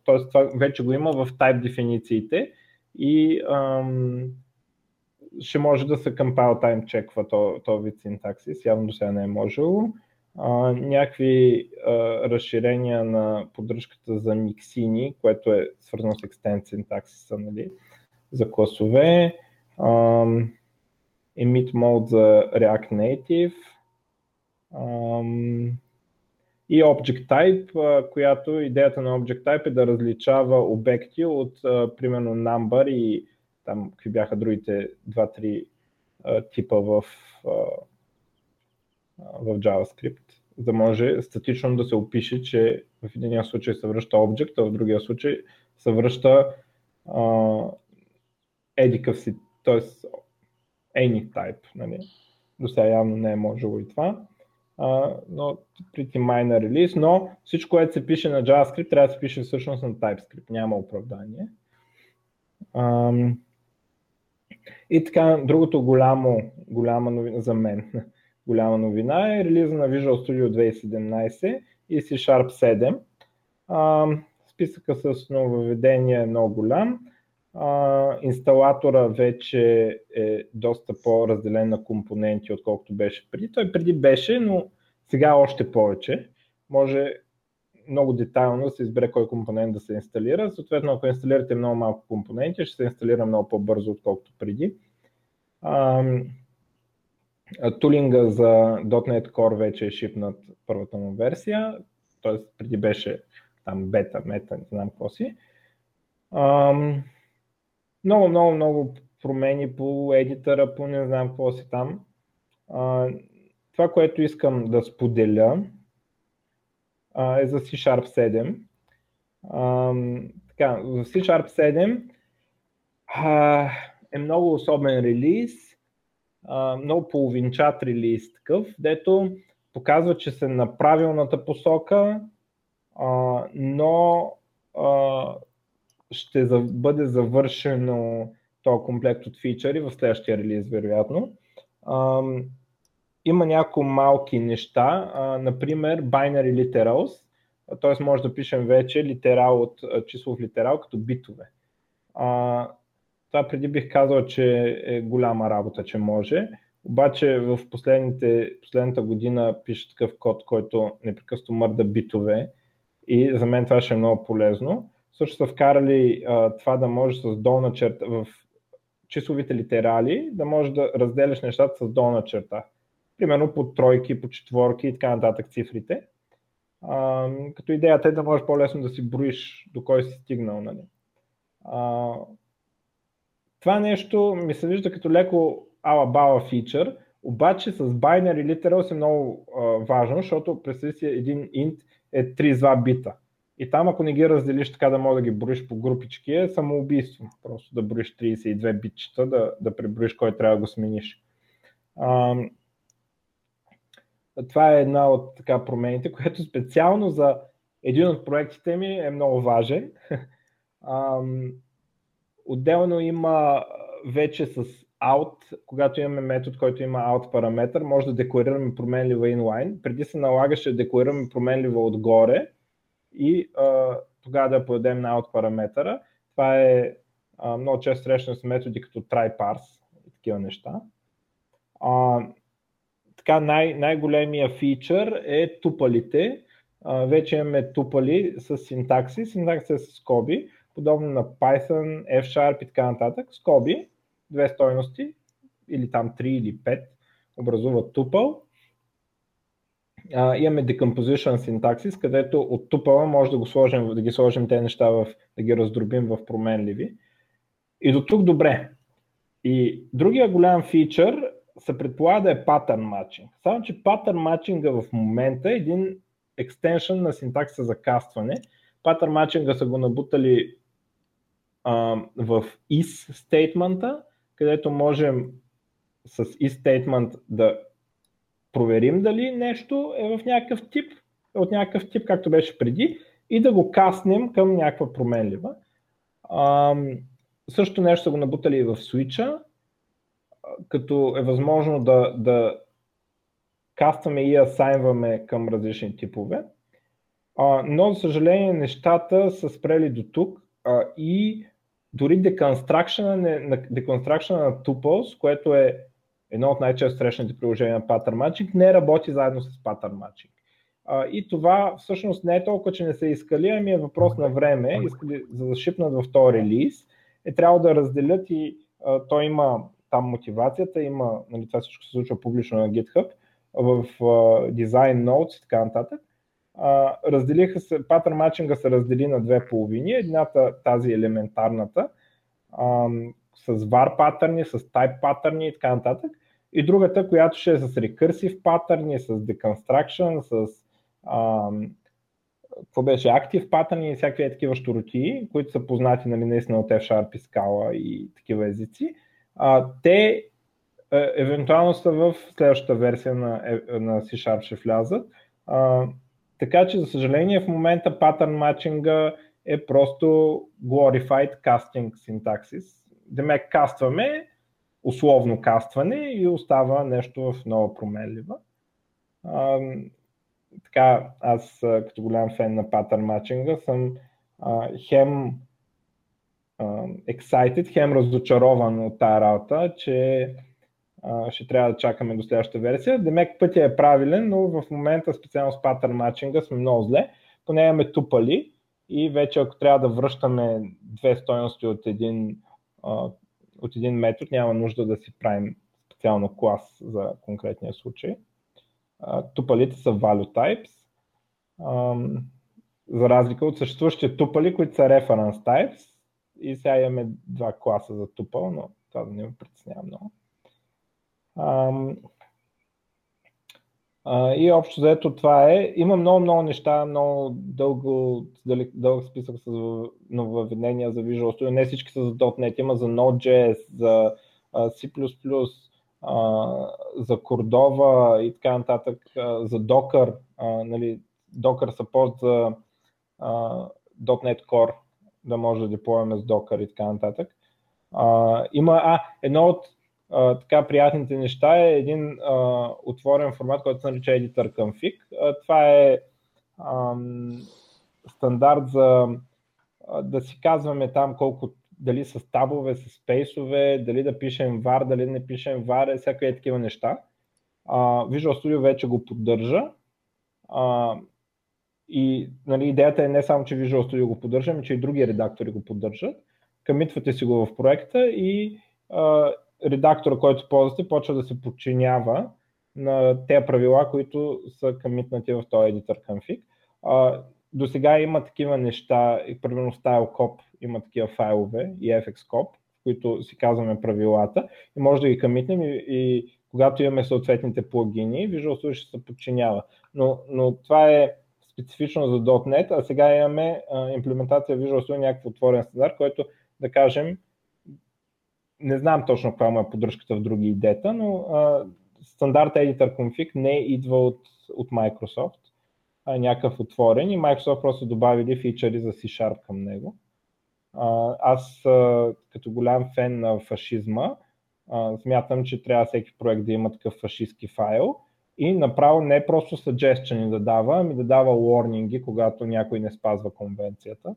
Т.е. това вече го има в type дефинициите и ще може да се compile time чеква този вид синтаксис, явно сега не е можело. Някакви разширения на поддръжката за миксини, което е свързано с extend синтаксиса, нали, за класове, emit mode за React Native и Object Type, която идеята на Object Type е да различава обекти от примерно number и там какви бяха другите 2-3 типа в JavaScript, да може статично да се опише, че в единия случай се връща Object, а в другия случай се връща едикъв си, т.е. any type. Нали? До сега явно не е можело и това, но pretty minor релиз, но всичко, което се пише на JavaScript, трябва да се пише всъщност на TypeScript, няма оправдание. И така, другото голяма новина за мен, голяма новина е релиза на Visual Studio 2017 и C# 7. Списъка с нововведения е много голям. Инсталатора вече е доста по-разделен на компоненти, отколкото беше преди. Той преди беше, но сега още повече. Може много детайлно да се избере кой компонент да се инсталира. Съответно, ако инсталирате много малко компоненти, ще се инсталира много по-бързо, отколкото преди. Тулинга за .NET Core вече е шипнат първата му версия, т.е. преди беше там бета, мета, не знам какво си. Много промени по едитъра, по не знам какво си там. Това, което искам да споделя, е за C# 7. Така, за C# 7 е много особен релиз. Много половинчат релиз такъв, дето показва, че се на правилната посока, но ще бъде завършено този комплект от фичъри в следващия релиз, вероятно. Има някои малки неща, например binary literals, т.е. може да пишем вече литерал от числов литерал като битове. Това преди бих казал, че е голяма работа, че може, обаче в последната година пише такъв код, който непрекъснато мърда битове и за мен това ще е много полезно. Също са вкарали това да може с долна черта, в числовите литерали, да можеш да разделяш нещата с долна черта. Примерно по тройки, по четворки и така нататък цифрите. Като идеята е да можеш по-лесно да си броиш до кой си стигнал. Нали? Това нещо ми се вижда като леко ала-бала фичър, обаче с binary literal е много важно, защото представи си един int е 32 бита. И там ако не ги разделиш така да можеш да ги броиш по групички е самоубийство. Просто да броиш 32 битчета, да преброиш кой трябва да го смениш. Това е една от така промените, което специално за един от проектите ми е много важен. Отделно има вече с out, когато имаме метод, който има out параметър, може да декларираме променлива inline. Преди се налагаше да декларираме променлива отгоре и тогава да подадем на out параметъра. Това е много често срещано с методи като try parse и такива неща. Така най-големия фичър е тупалите. Вече имаме тупали с синтакси, синтакси с скоби, подобно на Python, F# и така нататък. Скоби, две стойности, или там 3 или 5, образуват тупъл. Имаме decomposition синтаксис, където от тупъла може да ги сложим тези неща, да ги раздробим в променливи. И до тук добре. И другия голям фичър се предполага да е pattern matching. Само че pattern matching в момента е един екстеншън на синтаксиса за кастване. Pattern matching са го набутали в is statement-а, където можем с is statement да проверим дали нещо е в някакъв тип, от някакъв тип, както беше преди, и да го каснем към някаква променлива. Също нещо са го набутали и в switch-а, като е възможно да кастваме и асайнваме към различни типове. Но, за съжаление, нещата са спрели до тук и дори деконстракшъна на Tuples, което е едно от най-често срещаните приложения на Pattern Matching, не работи заедно с Pattern Matching. И това всъщност не е толкова, че не се изкали, ами е въпрос на време. Искали, за да шипнат във втори релиз, е трябва да разделят и той има там мотивацията, има, нали, това всичко се случва публично на GitHub, в Design Notes и така нататък. Разделиха се, Pattern Matching се раздели на две половини. Едната, тази елементарната, с var патърни, с type патърни и така нататък. И другата, която ще е с recursive патърни, с deconstruction, с active патърни и всякакви такива щуротии, които са познати, нали, наистина от F-Sharp и Scala и такива езици. Те евентуално са в следващата версия на C-Sharp ще влязат. Така че, за съжаление, в момента pattern matching е просто glorified casting синтаксис. Демек кастваме, условно кастване, и остава нещо в нова променлива. Така, аз като голям фен на pattern matching съм хем excited, хем разочарован от тая работа, че ще трябва да чакаме до следващата версия. Демек пътя е правилен, но в момента специално с pattern matching сме много зле. Поне имаме тупали и вече ако трябва да връщаме две стойности от един метод, няма нужда да си правим специално клас за конкретния случай. Тупалите са value types, за разлика от съществуващите тупали, които са reference types, и сега имаме два класа за тупал, но това да не ме притеснява много. И общо заето това е. Има много неща, много дълъг списък с нововведения за Visual Studio. Не всички са за .NET, има за Node.js, за C++, за Cordova и така нататък, за Docker, нали, Docker support за .NET Core, да може да деплояме с Docker и така нататък. Има едно от така приятните неща е един отворен формат, който се нарича Editor Config. Това е стандарт за да си казваме там колко, дали с табове, с спейсове, дали да пишем var, дали не пишем var, всякакви такива неща. Visual Studio вече го поддържа. И, нали, идеята е не само, че Visual Studio го поддържа, но че и други редактори го поддържат. Къмитвате си го в проекта и редактора, който ползвате, почва да се подчинява на тези правила, които са къмитнати в този Editor Config. До сега има такива неща, примерно StyleCop има такива файлове и FXCop, в които си казваме правилата и може да ги къмитнем и когато имаме съответните плагини, Visual Studio ще се подчинява. Но това е специфично за .NET, а сега имаме имплементация в Visual Studio, някакъв отворен стандарт, който, да кажем, не знам точно каква му е поддръжката в други идета, но стандарт Editor Config не идва от Microsoft, а е някакъв отворен и Microsoft просто добавили фичъри за C-Sharp към него. Аз като голям фен на фашизма смятам, че трябва всеки проект да има такъв фашистски файл и направо не просто suggestion да дава, ами да дава warning, когато някой не спазва конвенцията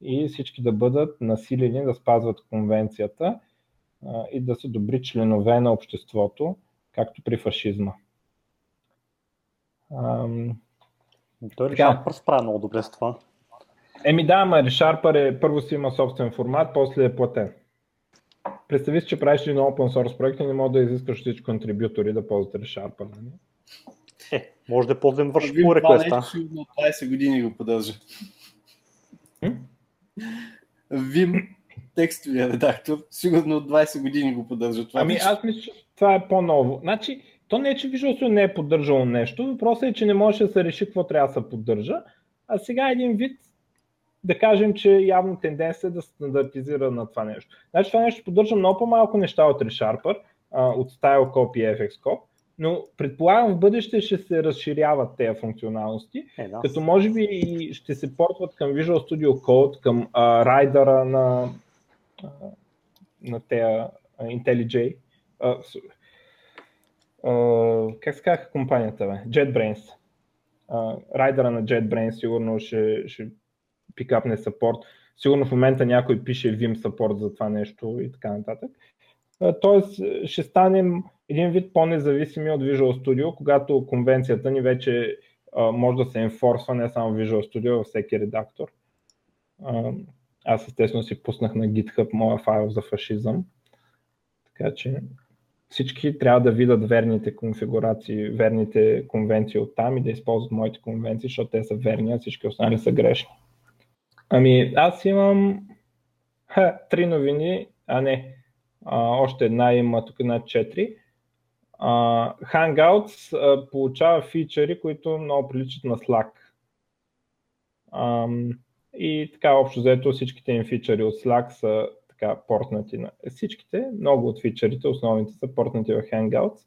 и всички да бъдат насилени да спазват конвенцията и да са добри членове на обществото, както при фашизма. Той ReSharper справя много добре с това. Да, ама ReSharper първо си има собствен формат, после е платен. Представи си, че правиш един open source проект и не може да изискаш всички контрибютори да ползват ReSharper. Може да ползвам върши по реквеста. 20 години го поддържа. Vim текстовия редактор, сигурно от 20 години го поддържа това. Аз мисля, че това е по-ново. Значи, то не е, че Visual Studio не е поддържало нещо, въпросът е, че не може да се реши какво трябва да се поддържа, а сега един вид, да кажем, че явно тенденция е да се стандартизира на това нещо. Значи това нещо поддържа много по-малко неща от ReSharper, от StyleCop и FXCop, но предполагам в бъдеще ще се разширяват тези функционалности, като може би и ще се портват към Visual Studio Code, към райдъра на тея IntelliJ. Как се казаха компанията? JetBrains. Райдъра на JetBrains сигурно ще пикапне саппорт. Сигурно в момента някой пише Vim Support за това нещо и така нататък. Тоест ще станем един вид по-независими от Visual Studio, когато конвенцията ни вече може да се енфорсва не само в Visual Studio, във всеки редактор. Аз естествено си пуснах на GitHub моя файл за фашизъм, така че всички трябва да видят верните конфигурации, верните конвенции оттам и да използват моите конвенции, защото те са верни, а всички останали са грешни. Ами аз имам три новини, още една има, тук една 4. Hangouts получава фичъри, които много приличат на Slack. И така общо взето всичките им фичъри от Slack са така портнати на всичките. Много от фичърите, основните са портнати в Hangouts.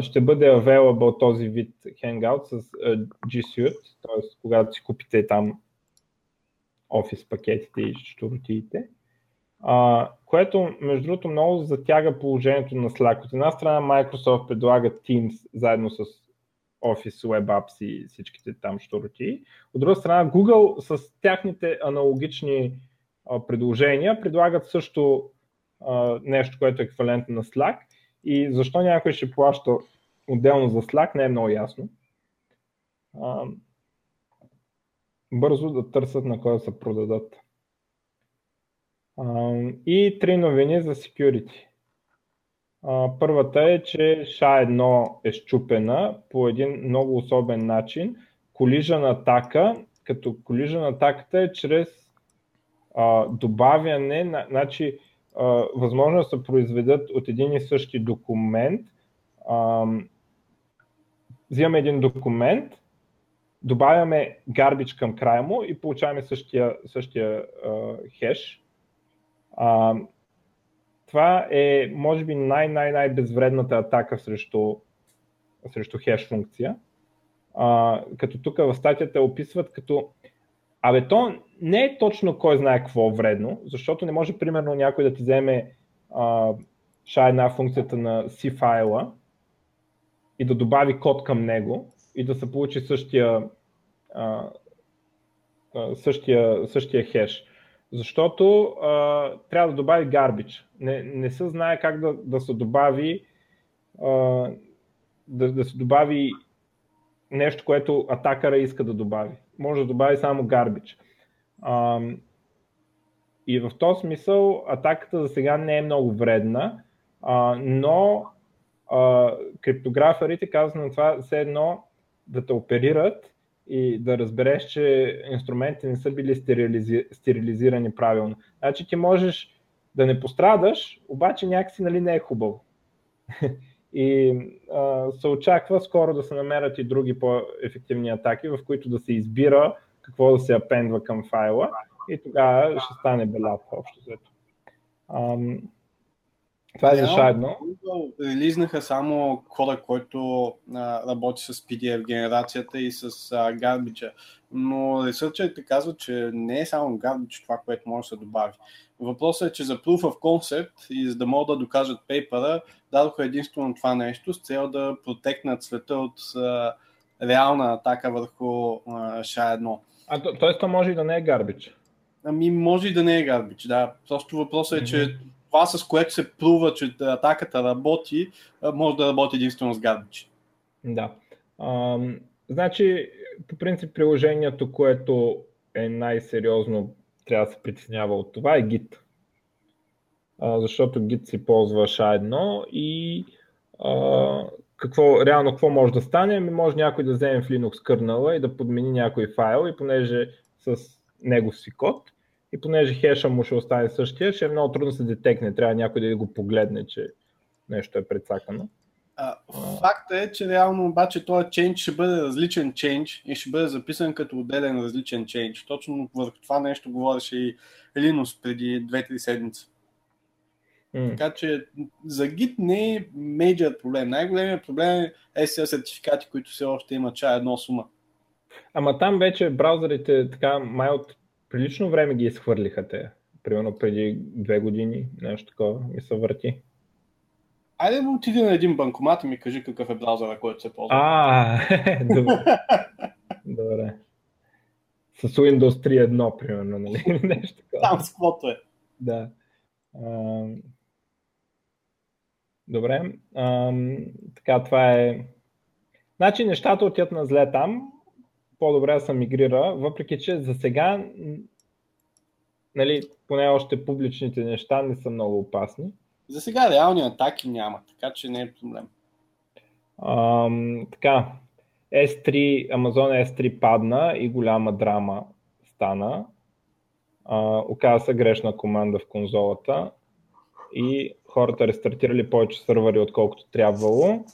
Ще бъде available този вид Hangouts с G Suite, т.е. когато си купите там Office пакетите и щуротиите. Което между другото много затяга положението на Slack. От една страна Microsoft предлага Teams заедно с Office, Web Apps и всичките там щуротии. От друга страна Google с тяхните аналогични предложения предлагат също нещо, което е еквивалентно на Slack. И защо някой ще плаща отделно за Slack, не е много ясно. Бързо да търсят на кой да се продадат. И три новини за security. Първата е, че SHA-1 е счупена по един много особен начин. Collision атака, като collision атаката е чрез добавяне, възможно да се произведат от един и същи документ. Взимаме един документ, добавяме garbage към края му и получаваме същия хеш. Това е, може би, най-безвредната атака срещу хеш функция. Като тук в статията описват като... то не е точно кой знае какво вредно, защото не може, примерно, някой да ти вземе SHA-1 функцията на C файла и да добави код към него и да се получи същия хеш. Защото трябва да добави garbage. Не се знае как да се добави да се добави нещо, което атакъра иска да добави. Може да добави само garbage. И в този смисъл атаката за сега не е много вредна, но криптографарите казват на това все едно да те оперират и да разбереш, че инструментите не са били стерилизирани правилно. Значи ти можеш да не пострадаш, обаче някакси не е хубаво. И се очаква скоро да се намерят и други по-ефективни атаки, в които да се избира какво да се апендва към файла и тогава ще стане белята общо взето. Това е заедно. Релизнаха само кода, който работи с PDF генерацията и с гарбича. Но ресърчерите казват, че не е само гарбич това, което може да се добави. Въпросът е, че за proof of concept и за да могат да докажат пейпера, дадоха единствено това нещо с цел да протекнат света от реална атака върху SHA-1. Тоест то може и да не е гарбич? Може и да не е гарбич, да. Просто въпросът е, че това, с което се прува, че атаката работи, може да работи единствено с гарбич. Да. Значи, по принцип, приложението, което е най-сериозно, трябва да се притеснява от това, е Git. Защото Git си ползва SHA-1 и реално какво може да стане? Може някой да вземе в Linux кърнала и да подмени някой файл и понеже с него си код, и понеже хеша му ще остане същия, ще е много трудно се детекне. Трябва някой да го погледне, че нещо е прецакано. Факта е, че реално обаче този change ще бъде различен change и ще бъде записан като отделен различен change. Точно върху това нещо говореше и Linus преди 2-3 седмици. Така че за Git не е мейджър проблем. Най-големият проблем е SSL сертификати, които все още имат SHA-1 сума. Ама там вече браузърите така малко прилично време ги изхвърлиха те, примерно преди 2 години, нещо такова ми се върти. Айде да отиди на един банкомат и ми кажи какъв е браузъра, който се ползва. Добре. с Windows 3.1, примерно, нали? Нещо такова. Там с квото е. Да. Добре. Така, това е... Значи нещата отият на зле там. По-добре да се мигрира, въпреки че за сега, нали, поне още публичните неща не са много опасни. За сега реални атаки няма, така че не е проблем. Така, S3, Amazon S3 падна и голяма драма стана. Оказа се грешна команда в конзолата и хората рестартирали повече сървъри, отколкото трябвало.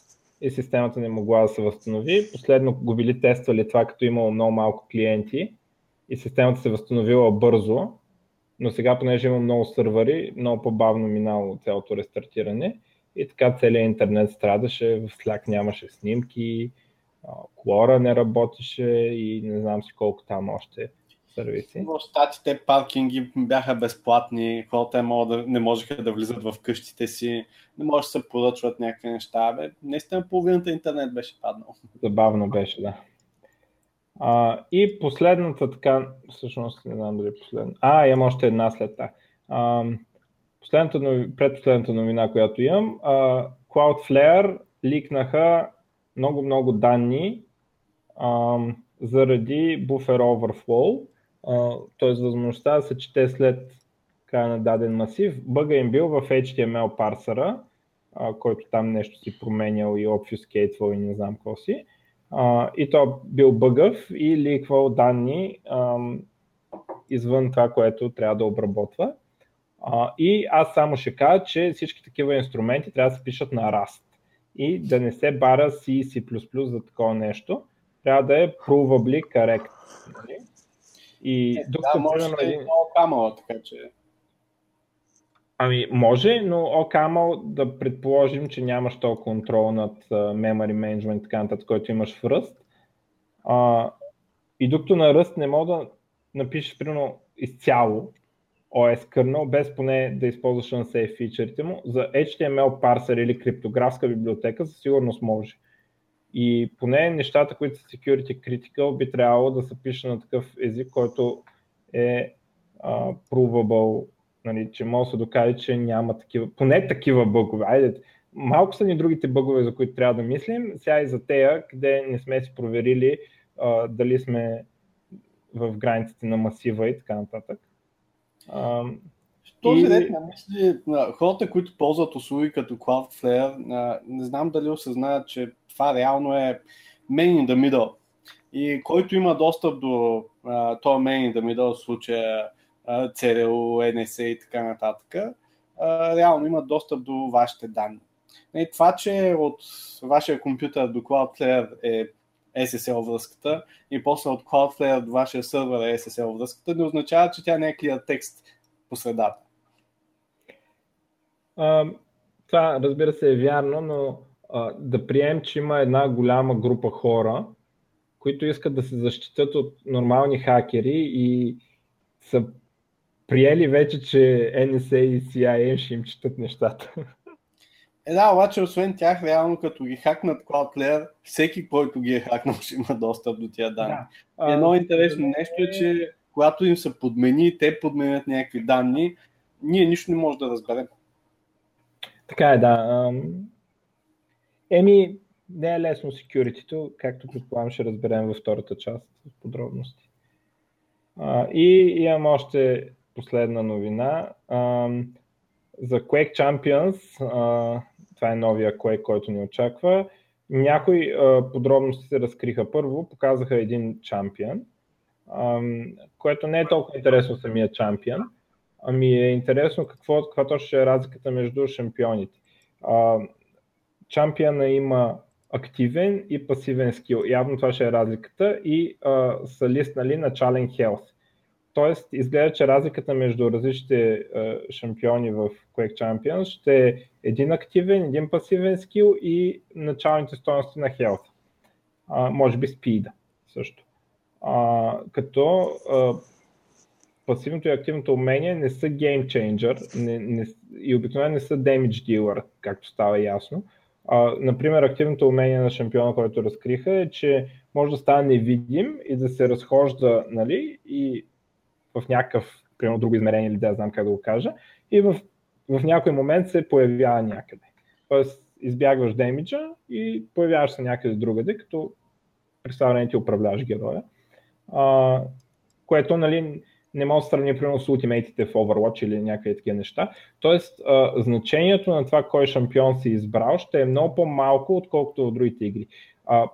И системата не могла да се възстанови. Последно го били тествали това, като имало много малко клиенти и системата се възстановила бързо, но сега, понеже има много сървъри, много по-бавно минало цялото рестартиране и така целият интернет страдаше, в Slack нямаше снимки, Quora не работеше и не знам си колко там още сервиси. В щатите паркинги бяха безплатни, хората не можеха да влизат в къщите си, не може да се поръчват някакви неща. Наистина половината интернет беше паднал. Забавно беше, да. И последната така, всъщност не знам дали последна. Имам още една след тази. Предпоследната новина, която имам. Cloudflare ликнаха много данни заради буфер overflow, т.е. възможността да се чете след края на даден масив. Бъга им бил в HTML парсъра, който там нещо си променял и obfuscate и не знам какво си. И то бил бъгъв и ликвал данни извън това, което трябва да обработва. И аз само ще кажа, че всички такива инструменти трябва да се пишат на Rust и да не се бара C и C++ за такова нещо. Трябва да е provably correct. И да, може да е OCaml, така че... Ами може, но OCaml да предположим, че нямаш толкова контрол над memory management и така нататък, който имаш в Rust. И докато на Rust не мога да напишеш примерно изцяло OS kernel, без поне да използваш unsafe фичерите му, за HTML парсер или криптографска библиотека със сигурност може. И поне нещата, които са security critical, би трябвало да се пише на такъв език, който е provable, нали, че може да се докаже, че няма такива, поне такива бъгове. Айде, малко са ни другите бъгове, за които трябва да мислим. Сега и за тея, къде не сме си проверили дали сме в границите на масива и така нататък. Този ред на мисли, хората, които ползват услуги като Cloudflare, не знам дали осъзнаят, че това реално е man in the middle. И който има достъп до този man in the middle, в случая CRU, NSA и така нататък, реално има достъп до вашите данни. И това, че от вашия компютър до Cloudflare е SSL връзката и после от Cloudflare до вашия сървър е SSL връзката, не означава, че тя не е clear text по средата. Това, разбира се, е вярно, но да приемем, че има една голяма група хора, които искат да се защитят от нормални хакери и са приели вече, че NSA и CIA ще им четат нещата. Да, обаче освен тях, реално като ги хакнат Cloudflare, всеки, който ги е хакнал, ще има достъп до тия данни. Да. Едно интересно нещо е, че когато им се подмени, те подменят някакви данни, ние нищо не можем да разберем. Така е, да. Не е лесно security-то, както предполагам ще разберем във втората част с подробности. И имам още последна новина. За Quake Champions, това е новия Quake, който ни очаква, някои подробности се разкриха. Първо показаха един чампион, което не е толкова интересно самия чампион, ами е интересно каква точно е разликата между шампионите. Чампиона има активен и пасивен скил, явно това ще е разликата и са листнали на Challenge Health. Тоест изглежда, че разликата между различните шампиони в Quake Champions ще е един активен, един пасивен скил и началните стойности на Health. Може би спида също. Като пасивното и активното умение не са game changer и обикновено не са damage dealer, както става ясно, Например, активното умение на шампиона, който разкриха, е, че може да стане невидим и да се разхожда, нали, и в някакъв, примерно, друго измерение, или да знам как да го кажа, и в някой момент се появява някъде. Тоест, избягваш демиджа и появяваш се някъде другаде, като представление ти управляваш героя. Което, нали, не мога да сравня, примерно, с ултимейтите в Overwatch или някакви такива неща. Тоест, значението на това кой шампион си избрал ще е много по-малко, отколкото в другите игри.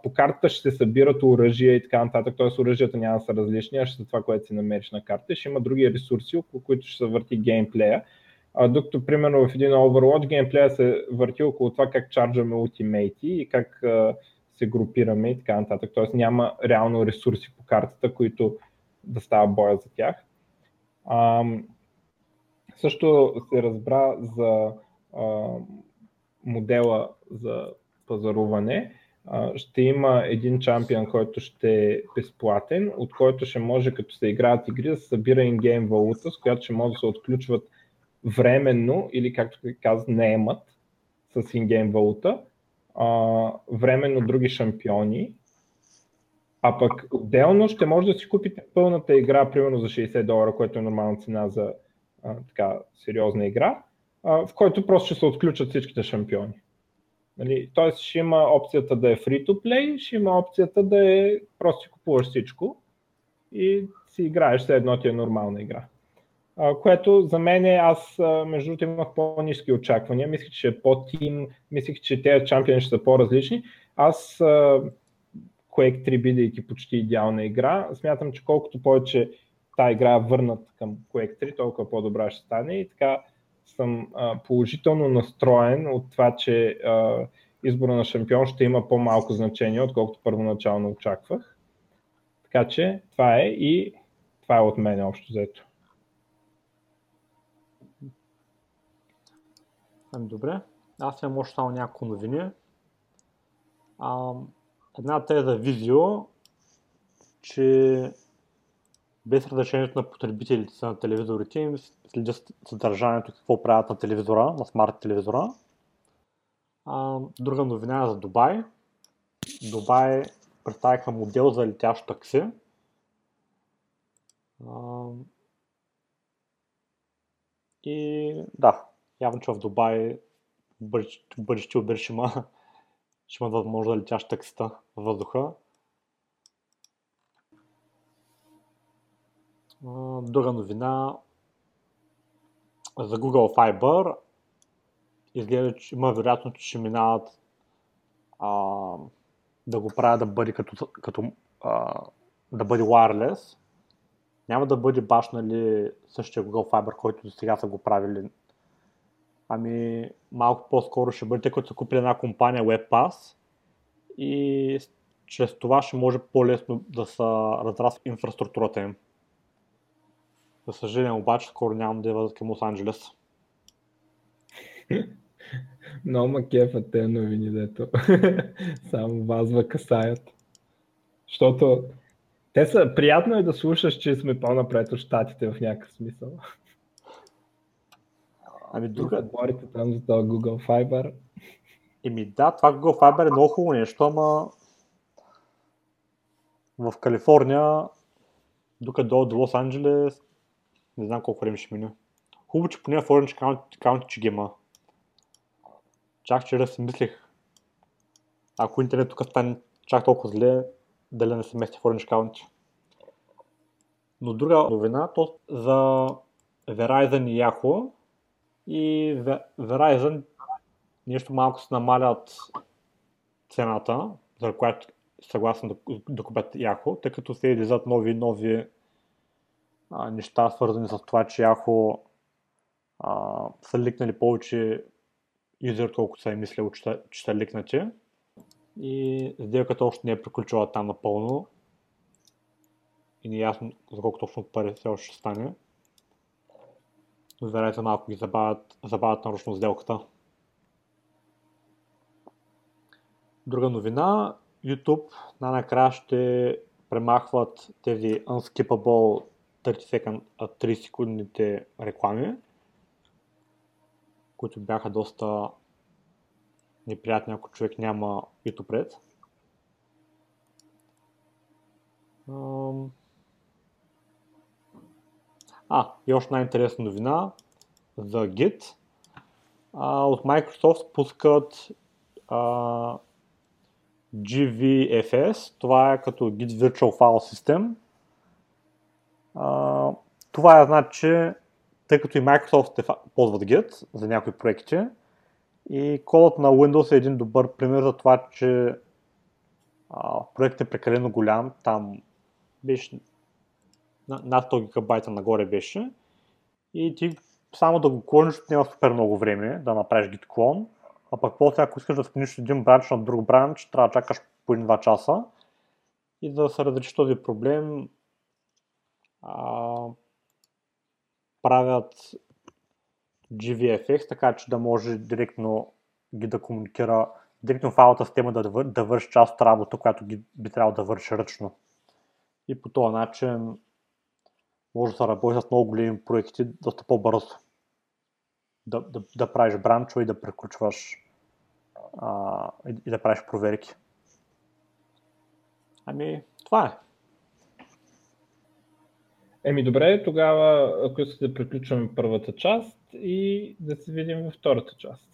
По картата ще се събират оръжия и така нататък, т.е. оръжията няма да са различни, а ще това, което си намериш на карта, ще има други ресурси, около които ще се върти геймплея. Докато, примерно, в един Overwatch геймплея се върти около това как чарджаме ултимейти и как се групираме и така нататък. Т.е. няма реално ресурси по картата, които да става боя за тях. Също се разбра за модела за пазаруване. Ще има един чампион, който ще е безплатен, от който ще може, като се играят игри, да се събира ингейм валута, с която ще може да се отключват временно, или както казват, наемат с ингейм валута, временно други шампиони. А пък отделно ще може да си купите пълната игра, примерно за $60, което е нормална цена за така сериозна игра, в който просто ще се отключат всичките шампиони. Нали? Тоест ще има опцията да е free to play, ще има опцията да е просто си купуваш всичко и си играеш, все едно ти е нормална игра. Което за мен е, аз между другото имах по-низки очаквания, мислих, че е по-тим, мислих, че тези чампиони ще са по-различни. Аз Quake 3, бидейки почти идеална игра, смятам, че колкото повече тази игра върнат към Quake 3, толкова по-добра ще стане, и така съм положително настроен от това, че избора на шампион ще има по-малко значение, отколкото първоначално очаквах. Така че това е, и това е от мен общо взето. Добре, аз имам още само няколко новини. Едната е за видео, че без разрешението на потребителите на телевизорите им следят съдържанието, какво правят на телевизора, на смарт телевизора. Друга новина е за Дубай. Дубай представиха модел за летящо такси. И да, явно, че в Дубай бъдещи обиршима ще имат възможност да летящи таксита във въздуха. Друга новина за Google Fiber. Изглежда, че има вероятност, че ще минават да го правят да бъде да бъде wireless. Няма да бъде баш, нали, същия Google Fiber, който до сега са го правили. Ами малко по-скоро ще бъде, като са купили една компания WebPass, и чрез това ще може по-лесно да се разраства инфраструктурата им. За съжаление обаче, скоро нямам да я към Лос-Анджелес. Много ма кефа те новини, дето само вазва касаят. Защото те са, приятно е да слушаш, че сме по-напред от щатите в някакъв смисъл. Ами друга, говорите там за това Google Fiber. Еми да, това Google Fiber е много хубаво нещо, ама в Калифорния, докато долу до Лос-Анджелес, не знам колко време ще мине. Хубаво, че поне в Оранж Каунти ще ги има. Чак вчера си мислех, ако интернет тук стане чак толкова зле, дали не се мести в Оранж Каунти. Но друга новина, то за Verizon и Yahoo. И Verizon нещо малко се намалят цената, за която съгласен да купят Yahoo, тъй като се излизат нови неща, свързани с това, че Yahoo са ликнали повече юзери, колкото са е мислил, че са ликнати. И сделката още не е приключила там напълно. И не е ясно за колко точно пари все още ще стане. Вероятно малко ги забавят нарочно сделката. Друга новина, YouTube най-накрая ще премахват тези unskippable 30 секундните реклами, които бяха доста неприятни, ако човек няма ютопред. И още най-интересна новина за Git. От Microsoft пускат GVFS, това е като Git Virtual File System. Това е, значи, тъй като и Microsoft ползват Git за някои проекти, и кодът на Windows е един добър пример за това, че проектът е прекалено голям, там беше над 100 гигабайта нагоре беше, и ти само да го клониш няма супер много време да направиш Git клон, а пък после ако искаш да смениш един бранч на друг бранч, трябва да чакаш по 1-2 часа. И да се разреши този проблем, правят GVFX, така че да може директно ги да комуникира, директно файлата с тема да върши част от работа, която би трябвало да върши ръчно. И по този начин може да се работи с много големи проекти доста по-бързо. Да правиш бранчове и да приключваш и да правиш проверки. Това е. Добре, тогава ако искате да приключваме първата част и да се видим във втората част.